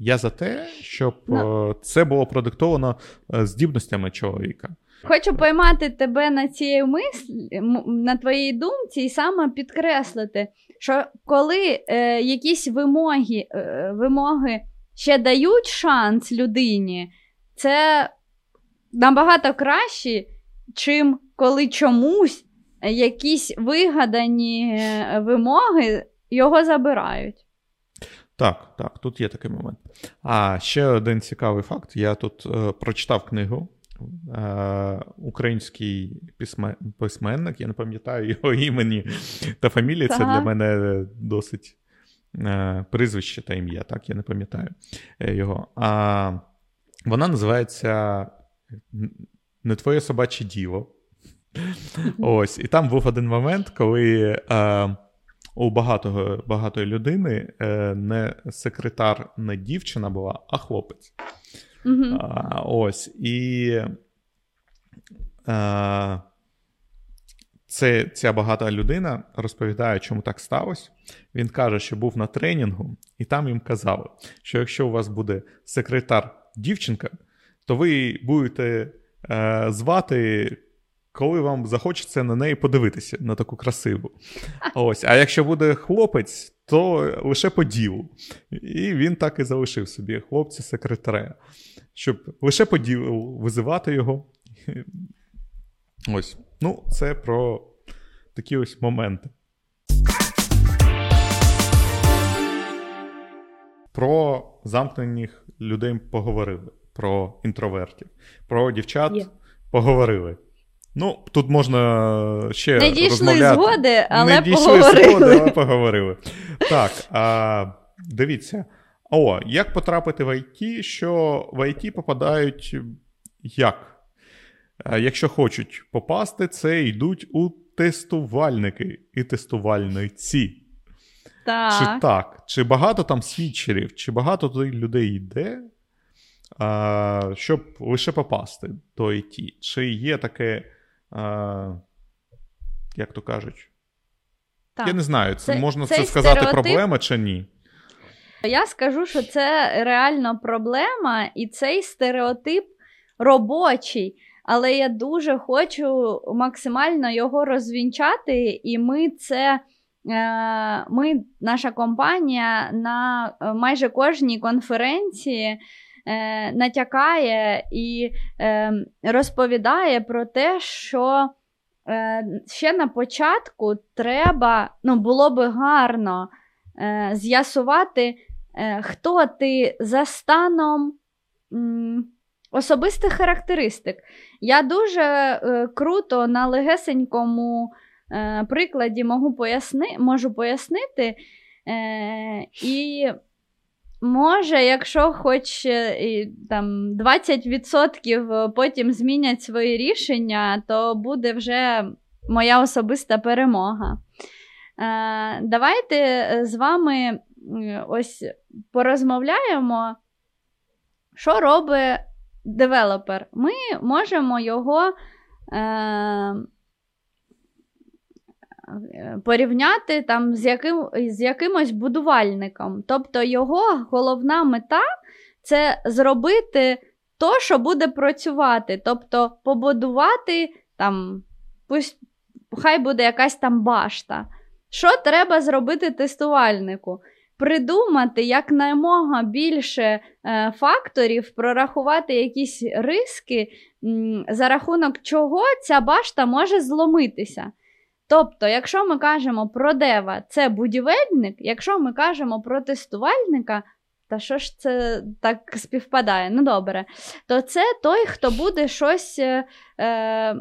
я за те, щоб no. це було продиктовано здібностями чоловіка. Хочу поймати тебе на цій мислі, на твоїй думці, і саме підкреслити, що коли е, якісь вимоги, е, вимоги ще дають шанс людині, це набагато краще, чим коли чомусь якісь вигадані вимоги його забирають. Так, так, тут є такий момент. А ще один цікавий факт. Я тут е, прочитав книгу. Український письмен... письменник, я не пам'ятаю його імені та фамілії, це ага. для мене досить прізвище та ім'я, так, я не пам'ятаю його. А вона називається «Не твоє собаче діво». Ось, і там був один момент, коли а, у багатого, багатої людини не секретар, не дівчина була, а хлопець. Uh-huh. А, ось, і а, це, ця багата людина розповідає, чому так сталося. Він каже, що був на тренінгу, і там їм казали, що якщо у вас буде секретар-дівчинка, то ви будете е, звати, коли вам захочеться на неї подивитися, на таку красиву. Ось, а якщо буде хлопець, то лише по ділу. І він так і залишив собі хлопця-секретаря, щоб лише по ділу визивати його. Ось. Ну, це про такі ось моменти. Про замкнених людей поговорили, про інтровертів, про дівчат yeah. поговорили. Ну, тут можна ще розмовляти. Не дійшли згоди, але поговорили. поговорили. Так, а, дивіться. О, як потрапити в ай ті, що в ай ті попадають як? А, якщо хочуть попасти, це йдуть у тестувальники і тестувальниці. Так. Чи так? Чи багато там свічерів, чи багато туди людей йде, а, щоб лише попасти до ай ті? Чи є таке... А, як то кажуть? Так. Я не знаю, це, це можна це сказати стереотип... проблема чи ні? Я скажу, що це реально проблема, і цей стереотип робочий. Але я дуже хочу максимально його розвінчати, і ми це... Ми, наша компанія, на майже кожній конференції натякає і е, розповідає про те, що е, ще на початку треба, ну було би гарно е, з'ясувати, хто ти за станом особистих характеристик. Я дуже круто на легесенькому прикладі можу, поясни, можу пояснити. І може, якщо хоч там, двадцять відсотків потім змінять свої рішення, то буде вже моя особиста перемога. Давайте з вами ось порозмовляємо, що робить девелопер. Ми можемо його е- порівняти там, з, яким, з якимось будувальником. Тобто його головна мета – це зробити то, що буде працювати. Тобто побудувати, там, пусть, хай буде якась там башта. Що треба зробити тестувальнику? Придумати якнаймога більше е, факторів, прорахувати якісь риски, м, за рахунок чого ця башта може зломитися. Тобто, якщо ми кажемо про дева, це будівельник, якщо ми кажемо про тестувальника, та що ж це так співпадає, ну добре, то це той, хто буде щось... Е, е,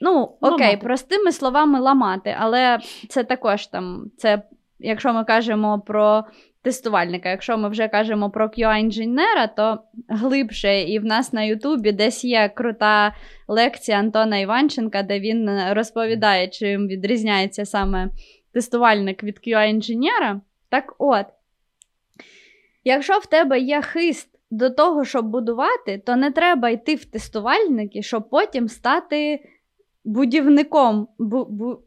Ну, окей, ламати. Простими словами ламати, але це також там, це, якщо ми кажемо про тестувальника, якщо ми вже кажемо про к'ю ей-інженера, то глибше, і в нас на Ютубі десь є крута лекція Антона Іванченка, де він розповідає, чим відрізняється саме тестувальник від к'ю ей-інженера. Так от, якщо в тебе є хист до того, щоб будувати, то не треба йти в тестувальники, щоб потім стати... будівником. Бу, бу,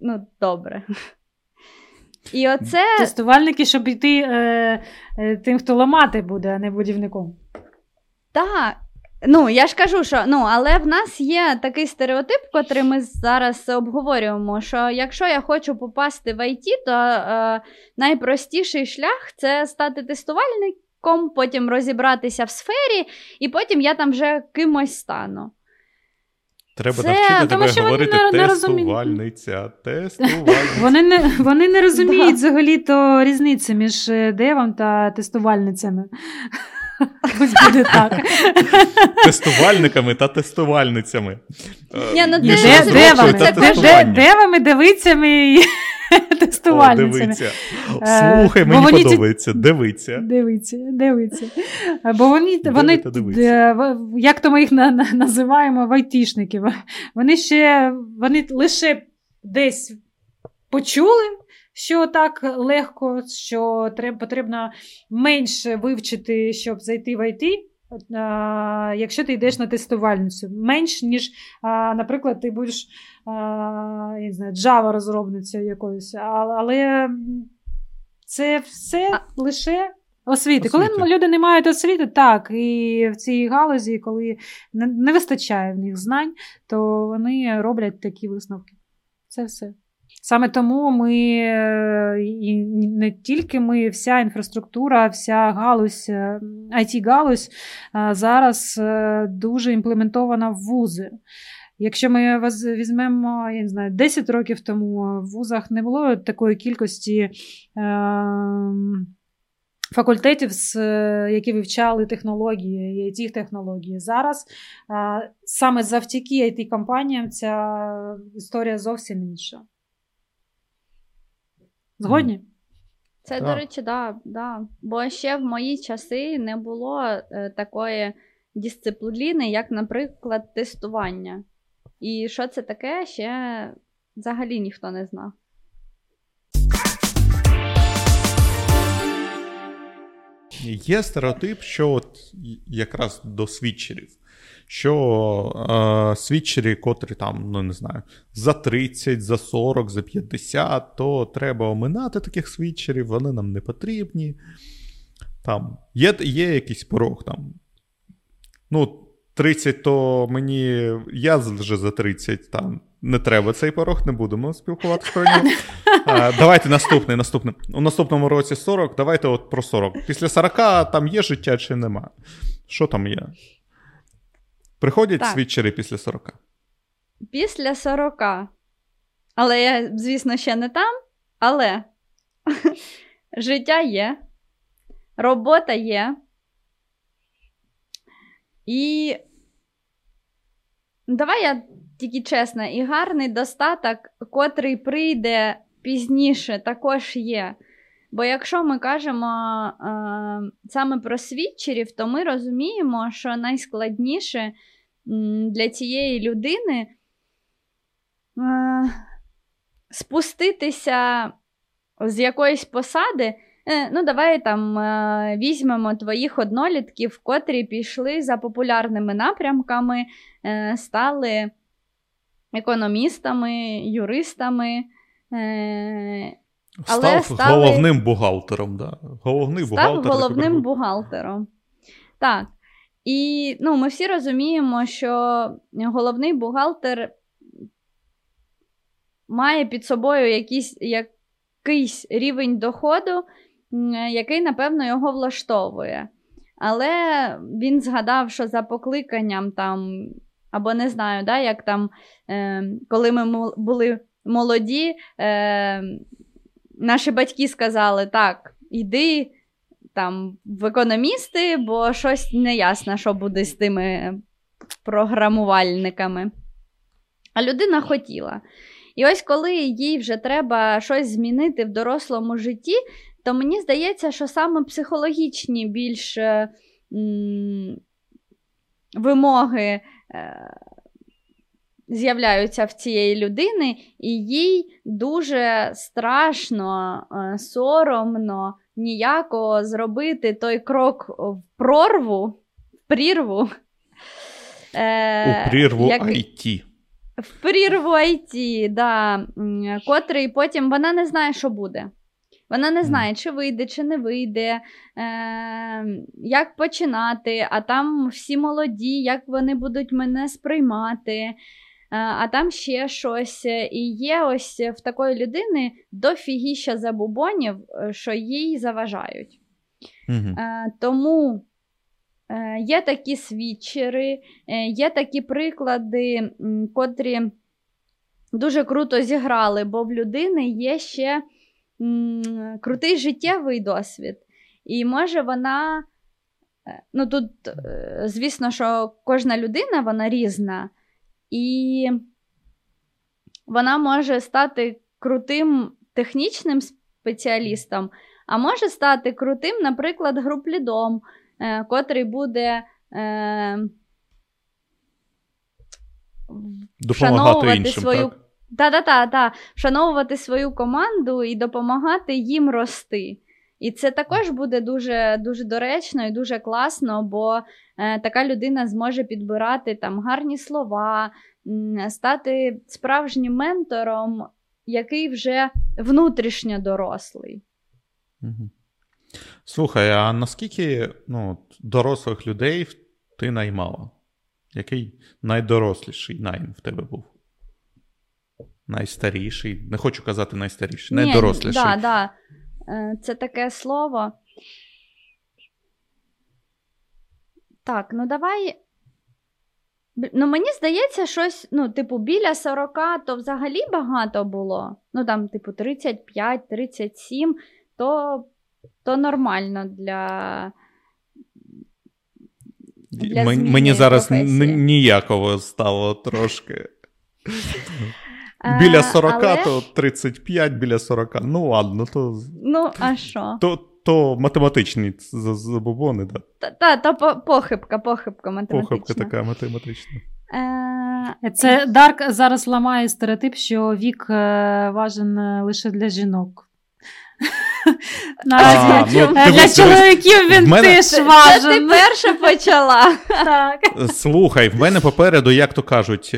ну, добре. І оце... Тестувальники, щоб йти е, е, тим, хто ламати буде, а не будівником. Так. Ну, я ж кажу, що... Ну, але в нас є такий стереотип, котрий ми зараз обговорюємо, що якщо я хочу попасти в ай ті, то е, найпростіший шлях – це стати тестувальником, потім розібратися в сфері, і потім я там вже кимось стану. Треба це, навчити тому, тебе говорити не, тестувальниця, не тестувальниця. Вони не, вони не розуміють взагалі-то різницю між девом та тестувальницями. Ось буде так. Тестувальниками та тестувальницями. Ні, ну девами. Девами, девицями і тестувальницями. Слухай, мені подобається. Дивиться. Дивиться, дивиться. Бо вони, вони як то ми їх називаємо, айтішників. Вони ще, вони лише десь почули, що так легко, що треба, потрібно менше вивчити, щоб зайти в ай ті, а, якщо ти йдеш на тестувальницю. Менш, ніж, а, наприклад, ти будеш, а, я не знаю, Java-розробницею якоюсь. А, але це все лише освіти. Освіти. Коли люди не мають освіти, так, і в цій галузі, коли не вистачає в них знань, то вони роблять такі висновки. Це все. Саме тому ми, і не тільки ми, вся інфраструктура, вся галузь, ай ті-галузь зараз дуже імплементована в вузи. Якщо ми візьмемо, я не знаю, десять років тому в вузах не було такої кількості факультетів, які вивчали технології, ай ті-технології. Зараз саме завдяки ай ті-компаніям ця історія зовсім інша. Згодні? Це, да. До речі, да, да. Бо ще в мої часи не було е, такої дисципліни, як, наприклад, тестування. І що це таке, ще взагалі ніхто не знав. Є стереотип, що от якраз до свічерів. Що е, свічері, котрі там, ну не знаю, за тридцять, за сорок, за п'ятдесят, то треба оминати таких свічерів, вони нам не потрібні. Там є, є якийсь порог там. Ну, тридцять, то мені, я вже за тридцять, там, не треба цей порог, не будемо спілкуватися про нього. Давайте наступний, наступний. У наступному році сорок, давайте от про сорок. Після сорок там є життя чи нема? Що там є? Приходять так. Свічери після сорока? Після сорока. Але я, звісно, ще не там. Але життя є. робота є. І давай я тільки чесно, і гарний достаток, котрий прийде пізніше, також є. Бо якщо ми кажемо е, саме про свідчерів, то ми розуміємо, що найскладніше для цієї людини е, спуститися з якоїсь посади. Е, ну, давай там е, візьмемо твоїх однолітків, котрі пішли за популярними напрямками, е, стали економістами, юристами, е, Став Але стали... головним бухгалтером, да? Головний Став бухгалтер, головним так, бухгалтером. Так. І ну, ми всі розуміємо, що головний бухгалтер має під собою якийсь, якийсь рівень доходу, який, напевно, його влаштовує. Але він згадав, що за покликанням там, або не знаю, да, як там, е, коли ми були молоді, е, наші батьки сказали, так, іди там в економісти, бо щось неясно, що буде з тими програмувальниками. А людина хотіла. І ось коли їй вже треба щось змінити в дорослому житті, то мені здається, що саме психологічні більш м- вимоги е- з'являються в цієї людини, і їй дуже страшно, соромно, ніяко зробити той крок в прорву, в прірву. У прірву як... ай ті. В прірву ай ті, да, котрий потім вона не знає, що буде. Вона не знає, чи вийде, чи не вийде, е- як починати, а там всі молоді, як вони будуть мене сприймати. А там ще щось. І є ось в такої людини дофігіща забубонів, що їй заважають. Угу. Тому є такі свідчери, є такі приклади, котрі дуже круто зіграли, бо в людини є ще крутий життєвий досвід. І може вона, ну тут, звісно, що кожна людина, вона різна, і вона може стати крутим технічним спеціалістом, а може стати крутим, наприклад, груп-лідом, е, котрий буде е, допомагати іншим, свою... так? Та-та-та, вшановувати свою команду і допомагати їм рости. І це також буде дуже, дуже доречно і дуже класно, бо е, така людина зможе підбирати там гарні слова, м, стати справжнім ментором, який вже внутрішньо дорослий. Угу. Слухай, а наскільки ну, дорослих людей ти наймала? Який найдоросліший найм в тебе був? Найстаріший? Не хочу казати найстаріший, найдоросліший. Так, да, так. Да. Це таке слово. Так, ну давай. Ну, мені здається, щось, ну, типу, біля сорок, то взагалі багато було. Ну, там, типу, тридцять п'ять тридцять сім, то, то нормально для... для Мен, мені зараз н- ніяково стало трошки... Біля сорок, але... то тридцять п'ять, біля сорок. Ну, ладно, то... Ну, а що? То, то математичні забобони, так? Да. Та, та, то похибка, похибка математична. Похибка така математична. Це Дарк зараз ламає стереотип, що вік важен лише для жінок. А, ну, для чоловіків він мене... теж важен. Ти перша почала. Так. Слухай, в мене попереду, як то кажуть,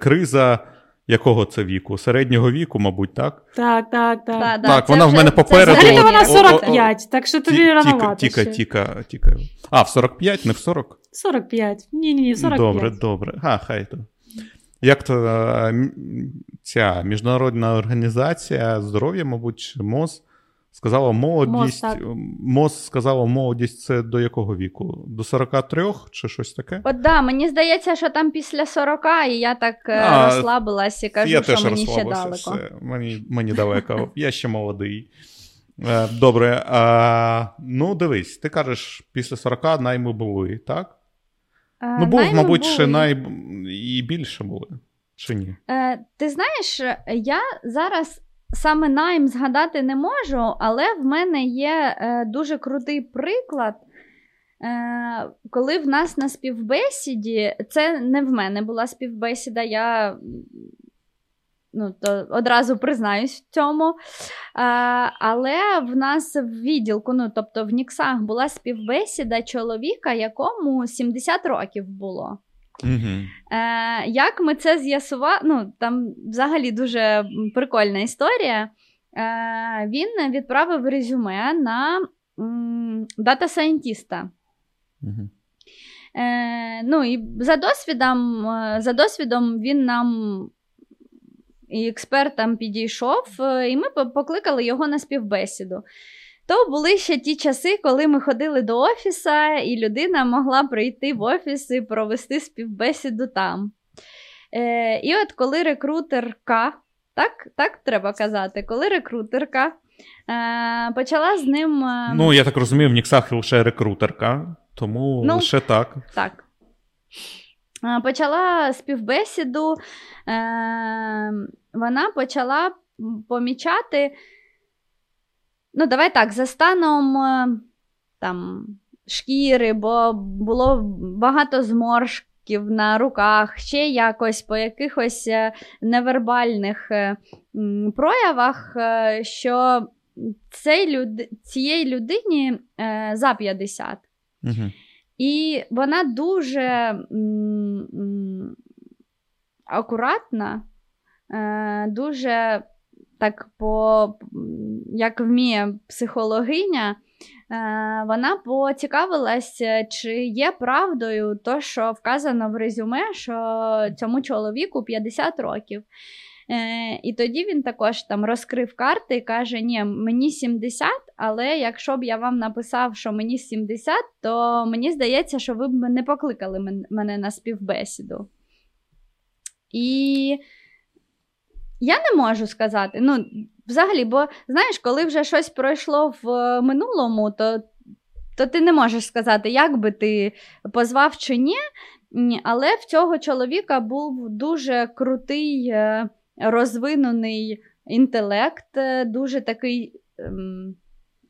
криза... Якого це віку? Середнього віку, мабуть, так? Так, так, так. Так, так вона вже, в мене попереду. Взагалі вона сорок п'ять, о, о, о, так що тобі ті, рановато тіка, ще. Тіка, тіка, тіка. А, в сорок п'ять, не в сорок? сорок п'ять. Ні-ні, в сорок п'ять. Добре, добре. А, хай то. Як то ця міжнародна організація здоров'я, мабуть, МОЗ, сказала молодість. МОЗ, МОЗ сказала молодість, це до якого віку? До сорок три чи щось таке? От да, мені здається, що там після сорок, і я так а, розслабилась і кажу, що мені ще далеко. Я теж розслабилася, мені, мені далеко, я ще молодий. Добре. А, ну, дивись, ти кажеш, після сорока найми були, так? А, ну, був, мабуть, були. Ще най... і більше були, чи ні? А, ти знаєш, я зараз саме найм згадати не можу, але в мене є дуже крутий приклад, коли в нас на співбесіді, це не в мене була співбесіда, я... Ну, то одразу признаюсь в цьому. А, але в нас в відділку, ну, тобто в Ніксах була співбесіда чоловіка, якому сімдесят років було. Mm-hmm. А, як ми це з'ясували? Ну, там взагалі дуже прикольна історія. А, він відправив резюме на дата-сайентіста. Mm-hmm. А, ну, і за досвідом, за досвідом він нам... І експерт там підійшов, і ми покликали його на співбесіду. То були ще ті часи, коли ми ходили до офіса, і людина могла прийти в офіс і провести співбесіду там. Е, і от коли рекрутерка, так, так треба казати, коли рекрутерка е, почала з ним... Е, ну, я так розумію, в Ніксах лише рекрутерка, тому ну, лише так. Так. Почала співбесіду, вона почала помічати, ну давай так, за станом там, шкіри, бо було багато зморшків на руках, ще якось по якихось невербальних проявах, що цей люд... цієї людині за п'ятдесят. Угу. І вона дуже м- м- акуратна, е- дуже так по, як вміє психологиня, е- вона поцікавилась, чи є правдою то, що вказано в резюме, що цьому чоловіку п'ятдесят років. Е- і тоді він також там розкрив карти і каже, ні, мені сімдесят, але якщо б я вам написав, що мені сімдесят, то мені здається, що ви б не покликали мене на співбесіду. І я не можу сказати, ну, взагалі, бо, знаєш, коли вже щось пройшло в минулому, то, то ти не можеш сказати, як би ти позвав чи ні, але в цього чоловіка був дуже крутий, розвинений інтелект, дуже такий...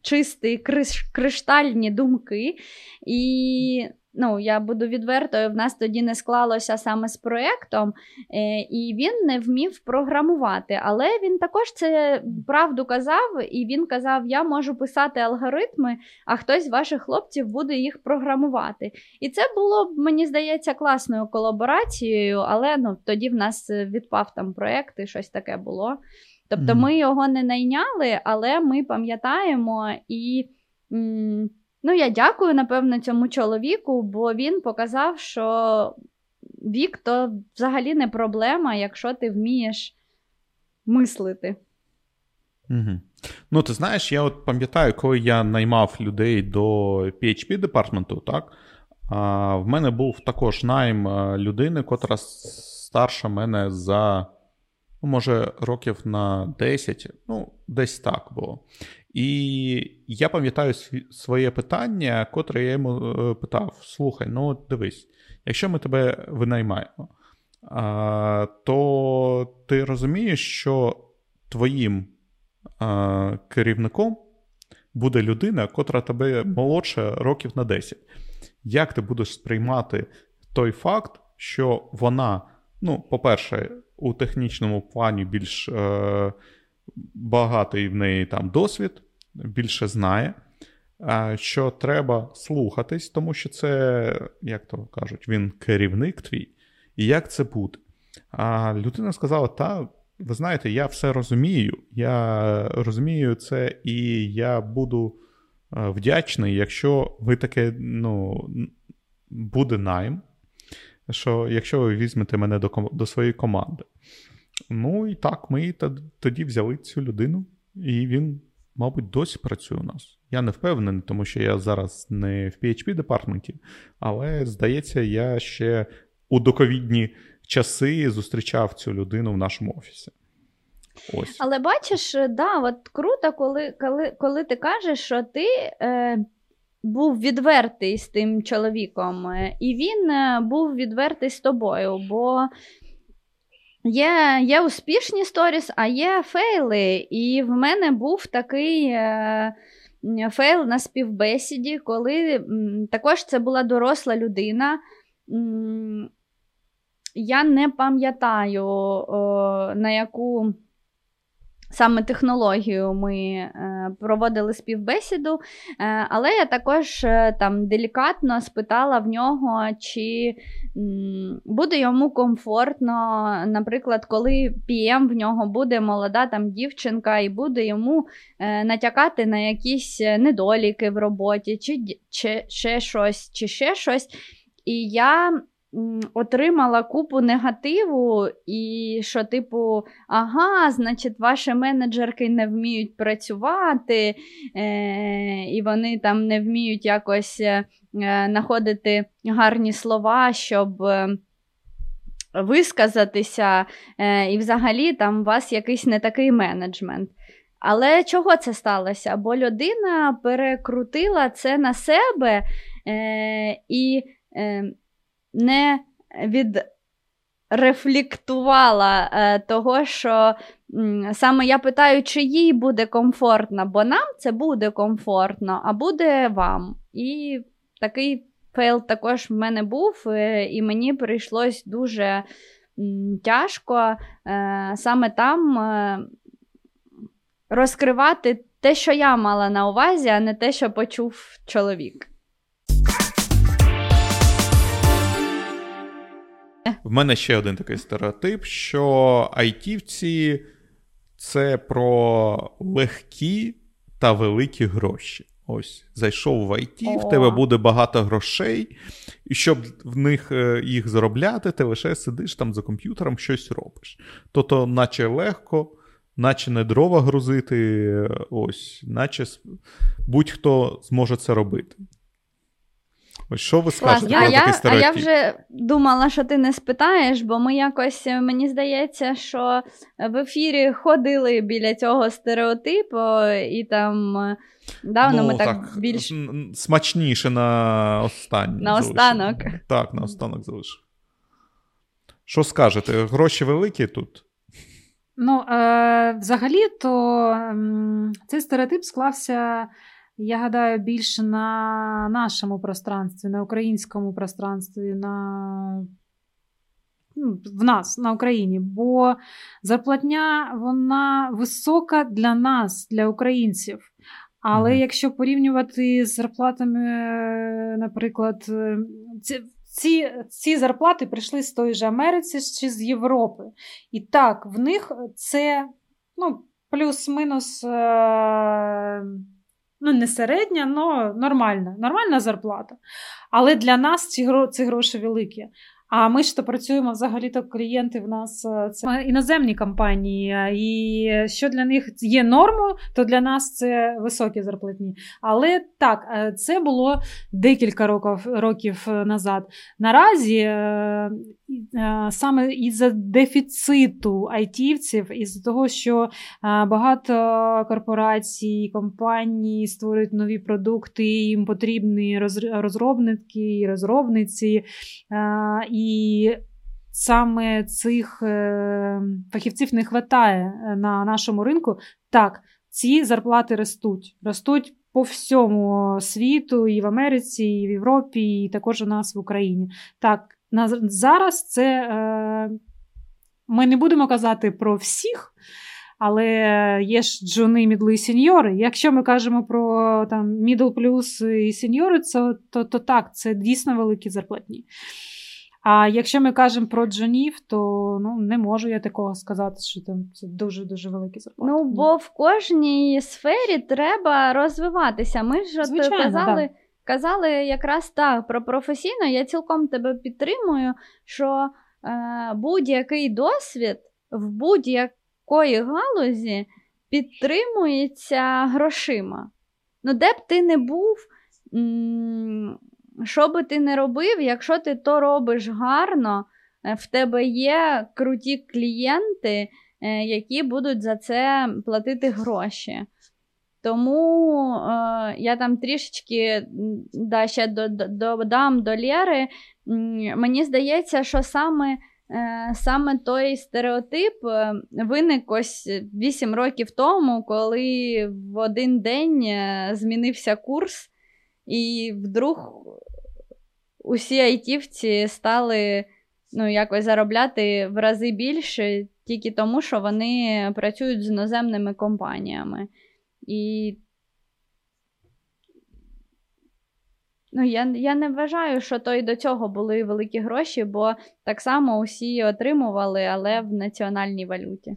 чисті, криш, криштальні думки. І, ну, я буду відвертою, в нас тоді не склалося саме з проєктом, і він не вмів програмувати. Але він також це правду казав, і він казав, я можу писати алгоритми, а хтось з ваших хлопців буде їх програмувати. І це було, мені здається, класною колаборацією, але, ну, тоді в нас відпав там проєкт і щось таке було. Тобто ми його не найняли, але ми пам'ятаємо і, ну, я дякую, напевно, цьому чоловіку, бо він показав, що вік – то взагалі не проблема, якщо ти вмієш мислити. Угу. Ну, ти знаєш, я от пам'ятаю, коли я наймав людей до пі ейч пі-департаменту, так, а в мене був також найм людини, котра старша мене за... може, років на десять, ну, десь так було. І я пам'ятаю своє питання, котре я йому питав, слухай, ну, дивись, якщо ми тебе винаймаємо, то ти розумієш, що твоїм керівником буде людина, котра тебе молодше років на десять. Як ти будеш сприймати той факт, що вона, ну, по-перше, у технічному плані більш е, багатий в неї там досвід, більше знає, е, що треба слухатись, тому що це, як то кажуть, він керівник твій, і як це буде? А людина сказала, та, ви знаєте, я все розумію, я розумію це, і я буду вдячний, якщо ви таке, ну, буде найм, що якщо ви візьмете мене до, до своєї команди. Ну і так, ми тоді взяли цю людину, і він, мабуть, досі працює у нас. Я не впевнений, тому що я зараз не в пі ейч пі-департаменті, але, здається, я ще у доковідні часи зустрічав цю людину в нашому офісі. Ось. Але бачиш, да, от круто, коли, коли, коли ти кажеш, що ти е, був відвертий з тим чоловіком, е, і він е, був відвертий з тобою, бо є, є успішні сторіс, а є фейли, і в мене був такий... Е, фейл на співбесіді, коли м, також це була доросла людина. М, я не пам'ятаю, о, на яку саме технологію ми е, проводили співбесіду, е, але я також е, там делікатно спитала в нього, чи м, буде йому комфортно, наприклад, коли пі ем в нього буде молода там дівчинка і буде йому е, натякати на якісь недоліки в роботі, чи, чи ще щось, чи ще щось. І я отримала купу негативу і що типу, ага, значить, ваші менеджерки не вміють працювати, е- і вони там не вміють якось е- знаходити гарні слова, щоб е- висказатися, е- і взагалі там у вас якийсь не такий менеджмент. Але чого це сталося? Бо людина перекрутила це на себе е- і... Е- не відрефлектувала е, того, що м, саме я питаю, чи їй буде комфортно, бо нам це буде комфортно, а буде вам. І такий фейл також в мене був, е, і мені прийшлось дуже м, тяжко е, саме там е, розкривати те, що я мала на увазі, а не те, що почув чоловік. В мене ще один такий стереотип, що айтівці – це про легкі та великі гроші. Ось, зайшов в ай ті, О. в тебе буде багато грошей, і щоб в них їх заробляти, ти лише сидиш там за комп'ютером, щось робиш. Тобто, наче легко, наче не дрова грузити, ось, наче будь-хто зможе це робити. Ось що ви скажете про такий стереотип? А я вже думала, що ти не спитаєш, бо ми якось, мені здається, що в ефірі ходили біля цього стереотипу, і там давно ну, ми так, так більш... Смачніше на останній. На останок. Так, на останок залишив. Що скажете? Гроші великі тут? Ну, е- взагалі, то м- цей стереотип склався... Я гадаю, більше на нашому пространстві, на українському пространстві, на... в нас, на Україні. Бо зарплатня, вона висока для нас, для українців. Але mm-hmm. якщо порівнювати з зарплатами, наприклад, ці, ці, ці зарплати прийшли з тої ж Америці чи з Європи. І так, в них це ну, плюс-мінус... Е- Ну, не середня, але нормальна. Нормальна зарплата. Але для нас ці, гро- ці гроші великі. А ми ж то працюємо, взагалі-то клієнти в нас це іноземні компанії. І що для них є нормою, то для нас це високі зарплатні. Але так, це було декілька років, років назад. Наразі саме із-за дефіциту айтівців, із-за того, що багато корпорацій, компаній створюють нові продукти, їм потрібні розробники і розробниці, і саме цих фахівців не вистачає на нашому ринку. Так, ці зарплати ростуть. Ростуть по всьому світу, і в Америці, і в Європі, і також у нас в Україні. Так, зараз це, ми не будемо казати про всіх, але є ж джуни, мідли і сеньори. Якщо ми кажемо про там мідл плюс і сеньори, то, то, то так, це дійсно великі зарплатні. А якщо ми кажемо про джунів, то ну, не можу я такого сказати, що там це дуже-дуже великі зарплати. Ну, бо в кожній сфері треба розвиватися. Ми ж Звичайно, от казали... Да. Казали якраз так про професійно, я цілком тебе підтримую, що е, будь-який досвід в будь-якої галузі підтримується грошима. Ну, де б ти не був, м- що би ти не робив, якщо ти то робиш гарно, в тебе є круті клієнти, які будуть за це платити гроші. Тому е, я там трішечки да, ще додам до Лєри. Мені здається, що саме, е, саме той стереотип виник ось вісім років тому, коли в один день змінився курс, і вдруг усі айтівці стали ну, якось заробляти в рази більше тільки тому, що вони працюють з іноземними компаніями. І ну, я, я не вважаю, що то й до цього були великі гроші, бо так само усі отримували, але в національній валюті.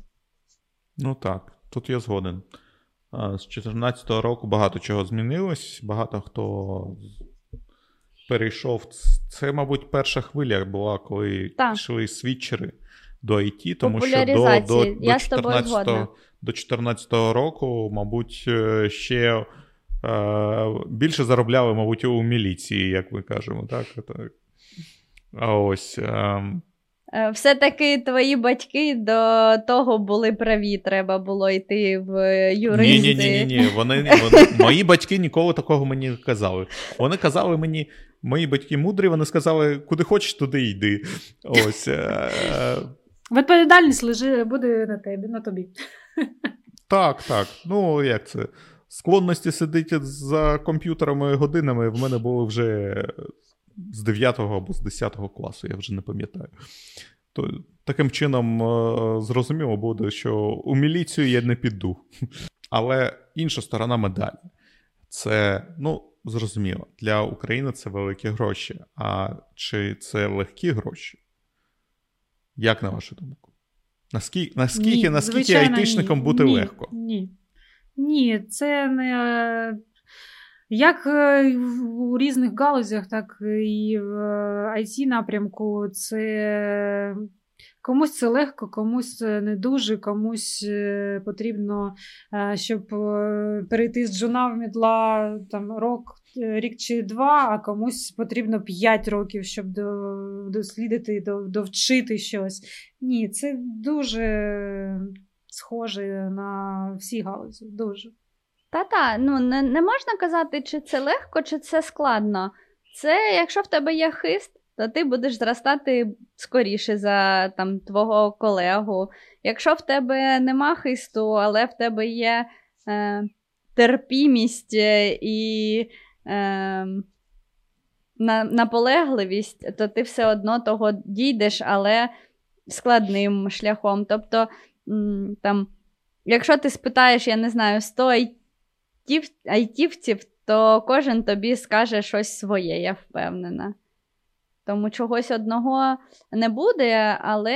Ну так, тут я згоден. З дві тисячі чотирнадцятого року багато чого змінилось, багато хто перейшов. Це, мабуть, перша хвиля була, коли так. йшли світчери до ай ті, тому що до, до, до чотирнадцятого До чотирнадцятого року, мабуть, ще е, більше заробляли, мабуть, у міліції, як ми кажемо. Так? Так. А ось, е... Все-таки твої батьки до того були праві, треба було йти в юристи. Ні-ні-ні, вони, вони, мої батьки ніколи такого мені не казали. Вони казали мені, мої батьки мудрі, вони сказали, куди хочеш, туди йди. Ось. Е... Відповідальність лежи, буде на тебе, на тобі. Так, так. Ну, як це? Склонності сидіти за комп'ютерами годинами в мене були вже з дев'ятого або з десятого класу, я вже не пам'ятаю. То, таким чином, зрозуміло буде, що у міліцію я не піду. Але інша сторона медалі. Це, ну, зрозуміло, для України це великі гроші. А чи це легкі гроші? Як на вашу думку? Наскільки, наскільки, ні, наскільки айтішникам бути ні, легко? Ні, ні, це не... Як у різних галузях, так і в ай ті-напрямку. Це... Комусь це легко, комусь не дуже, комусь потрібно, щоб перейти з джуна в мідла там, рок, рік чи два, а комусь потрібно п'ять років, щоб дослідити, довчити щось. Ні, це дуже схоже на всі галузі, дуже. Та-та, ну не, не можна казати, чи це легко, чи це складно. Це, якщо в тебе є хист, то ти будеш зростати скоріше за там, твого колегу. Якщо в тебе нема хисту, але в тебе є е, терпімість і е, наполегливість, то ти все одно того дійдеш, але складним шляхом. Тобто, там, якщо ти спитаєш, я не знаю, сто айтівців, то кожен тобі скаже щось своє, я впевнена. Тому чогось одного не буде, але,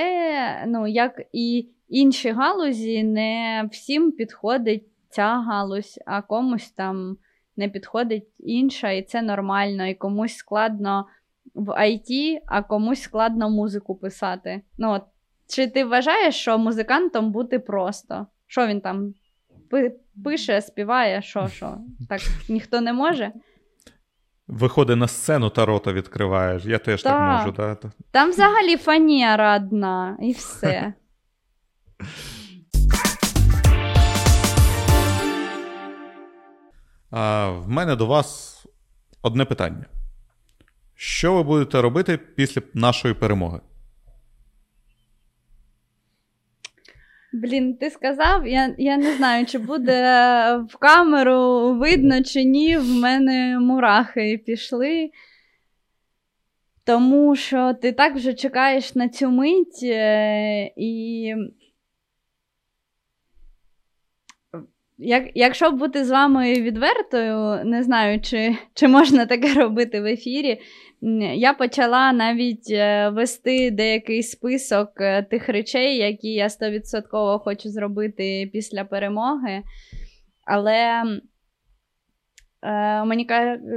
ну, як і інші галузі, не всім підходить ця галузь, а комусь там не підходить інша, і це нормально, і комусь складно в ай ті, а комусь складно музику писати. Ну, от, чи ти вважаєш, що музикантом бути просто? Що він там пише, співає, що, що? Так ніхто не може? Виходить на сцену та рота відкриваєш. Я теж так, так можу. Да? Там взагалі фанера одна і все. А, в мене до вас одне питання. Що ви будете робити після нашої перемоги? Блін, ти сказав, я, я не знаю, чи буде в камеру видно, чи ні, в мене мурахи пішли, тому що ти так вже чекаєш на цю мить, і як, якщо бути з вами відвертою, не знаю, чи, чи можна таке робити в ефірі, я почала навіть вести деякий список тих речей, які я сто відсотків хочу зробити після перемоги. Але е, мені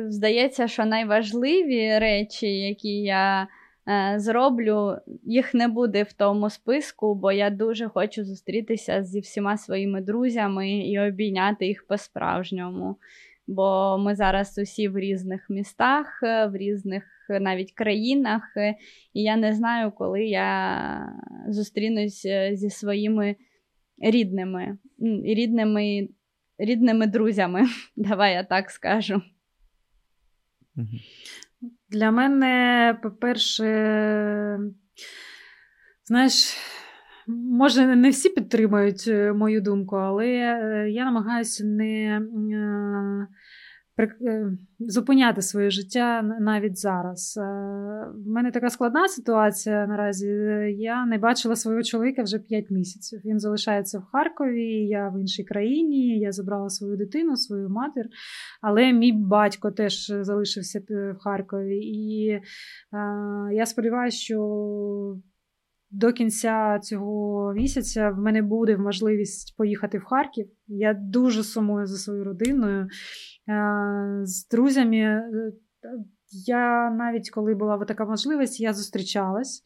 здається, що найважливі речі, які я е, зроблю, їх не буде в тому списку, бо я дуже хочу зустрітися зі всіма своїми друзями і обійняти їх по-справжньому. Бо ми зараз усі в різних містах, в різних навіть країнах, і я не знаю, коли я зустрінусь зі своїми рідними, рідними, рідними друзями, давай я так скажу. Для мене, по-перше, знаєш, може, не всі підтримують мою думку, але я намагаюся не зупиняти своє життя навіть зараз. В мене така складна ситуація наразі. Я не бачила свого чоловіка вже п'ять місяців. Він залишається в Харкові, я в іншій країні, я забрала свою дитину, свою матір, але мій батько теж залишився в Харкові. І я сподіваюся, що до кінця цього місяця в мене буде можливість поїхати в Харків. Я дуже сумую за свою родиною, з друзями. Я навіть, коли була така можливість, я зустрічалась.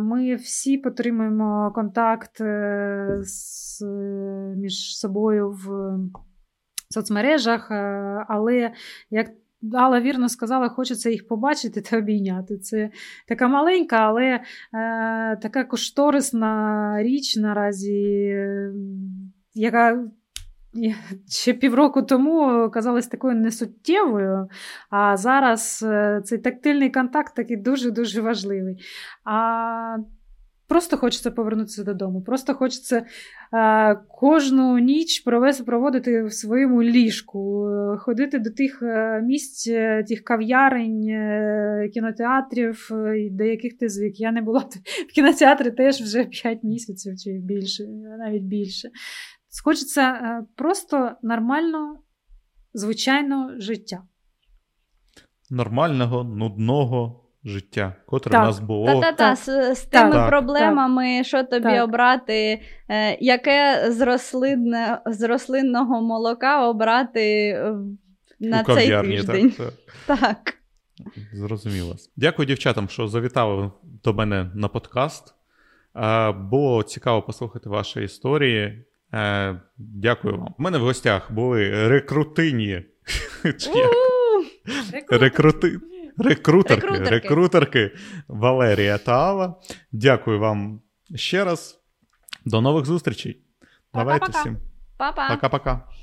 Ми всі підтримуємо контакт з, між собою в соцмережах, але, як Алла вірно сказала, хочеться їх побачити та обійняти. Це така маленька, але е, така кошторисна річ наразі, е, яка ще півроку тому казалась такою несуттєвою, а зараз е, цей тактильний контакт такий дуже-дуже важливий. А просто хочеться повернутися додому, просто хочеться е, кожну ніч провести, проводити в своєму ліжку, е, ходити до тих е, місць, е, тих кав'ярень, е, кінотеатрів, е, до яких ти звик. Я не була в кінотеатрі теж вже п'ять місяців чи більше, навіть більше. Хочеться е, просто нормально, звичайного життя. Нормального, нудного життя, котре в нас було. Та-та-та, з, з тими так, проблемами, так, що тобі так. обрати, е, яке з, рослинне, з рослинного молока обрати на у цей тиждень. Так, так. так. Зрозуміло. Дякую дівчатам, що завітали до мене на подкаст. Е, було цікаво послухати ваші історії. Е, дякую вам. У мене в гостях були рекрутині. Рекрутині. Рекрутерки, рекрутерки, рекрутерки Валерія та Алла. Дякую вам ще раз. До нових зустрічей. Давайте всім. Па-па. Пока-пока.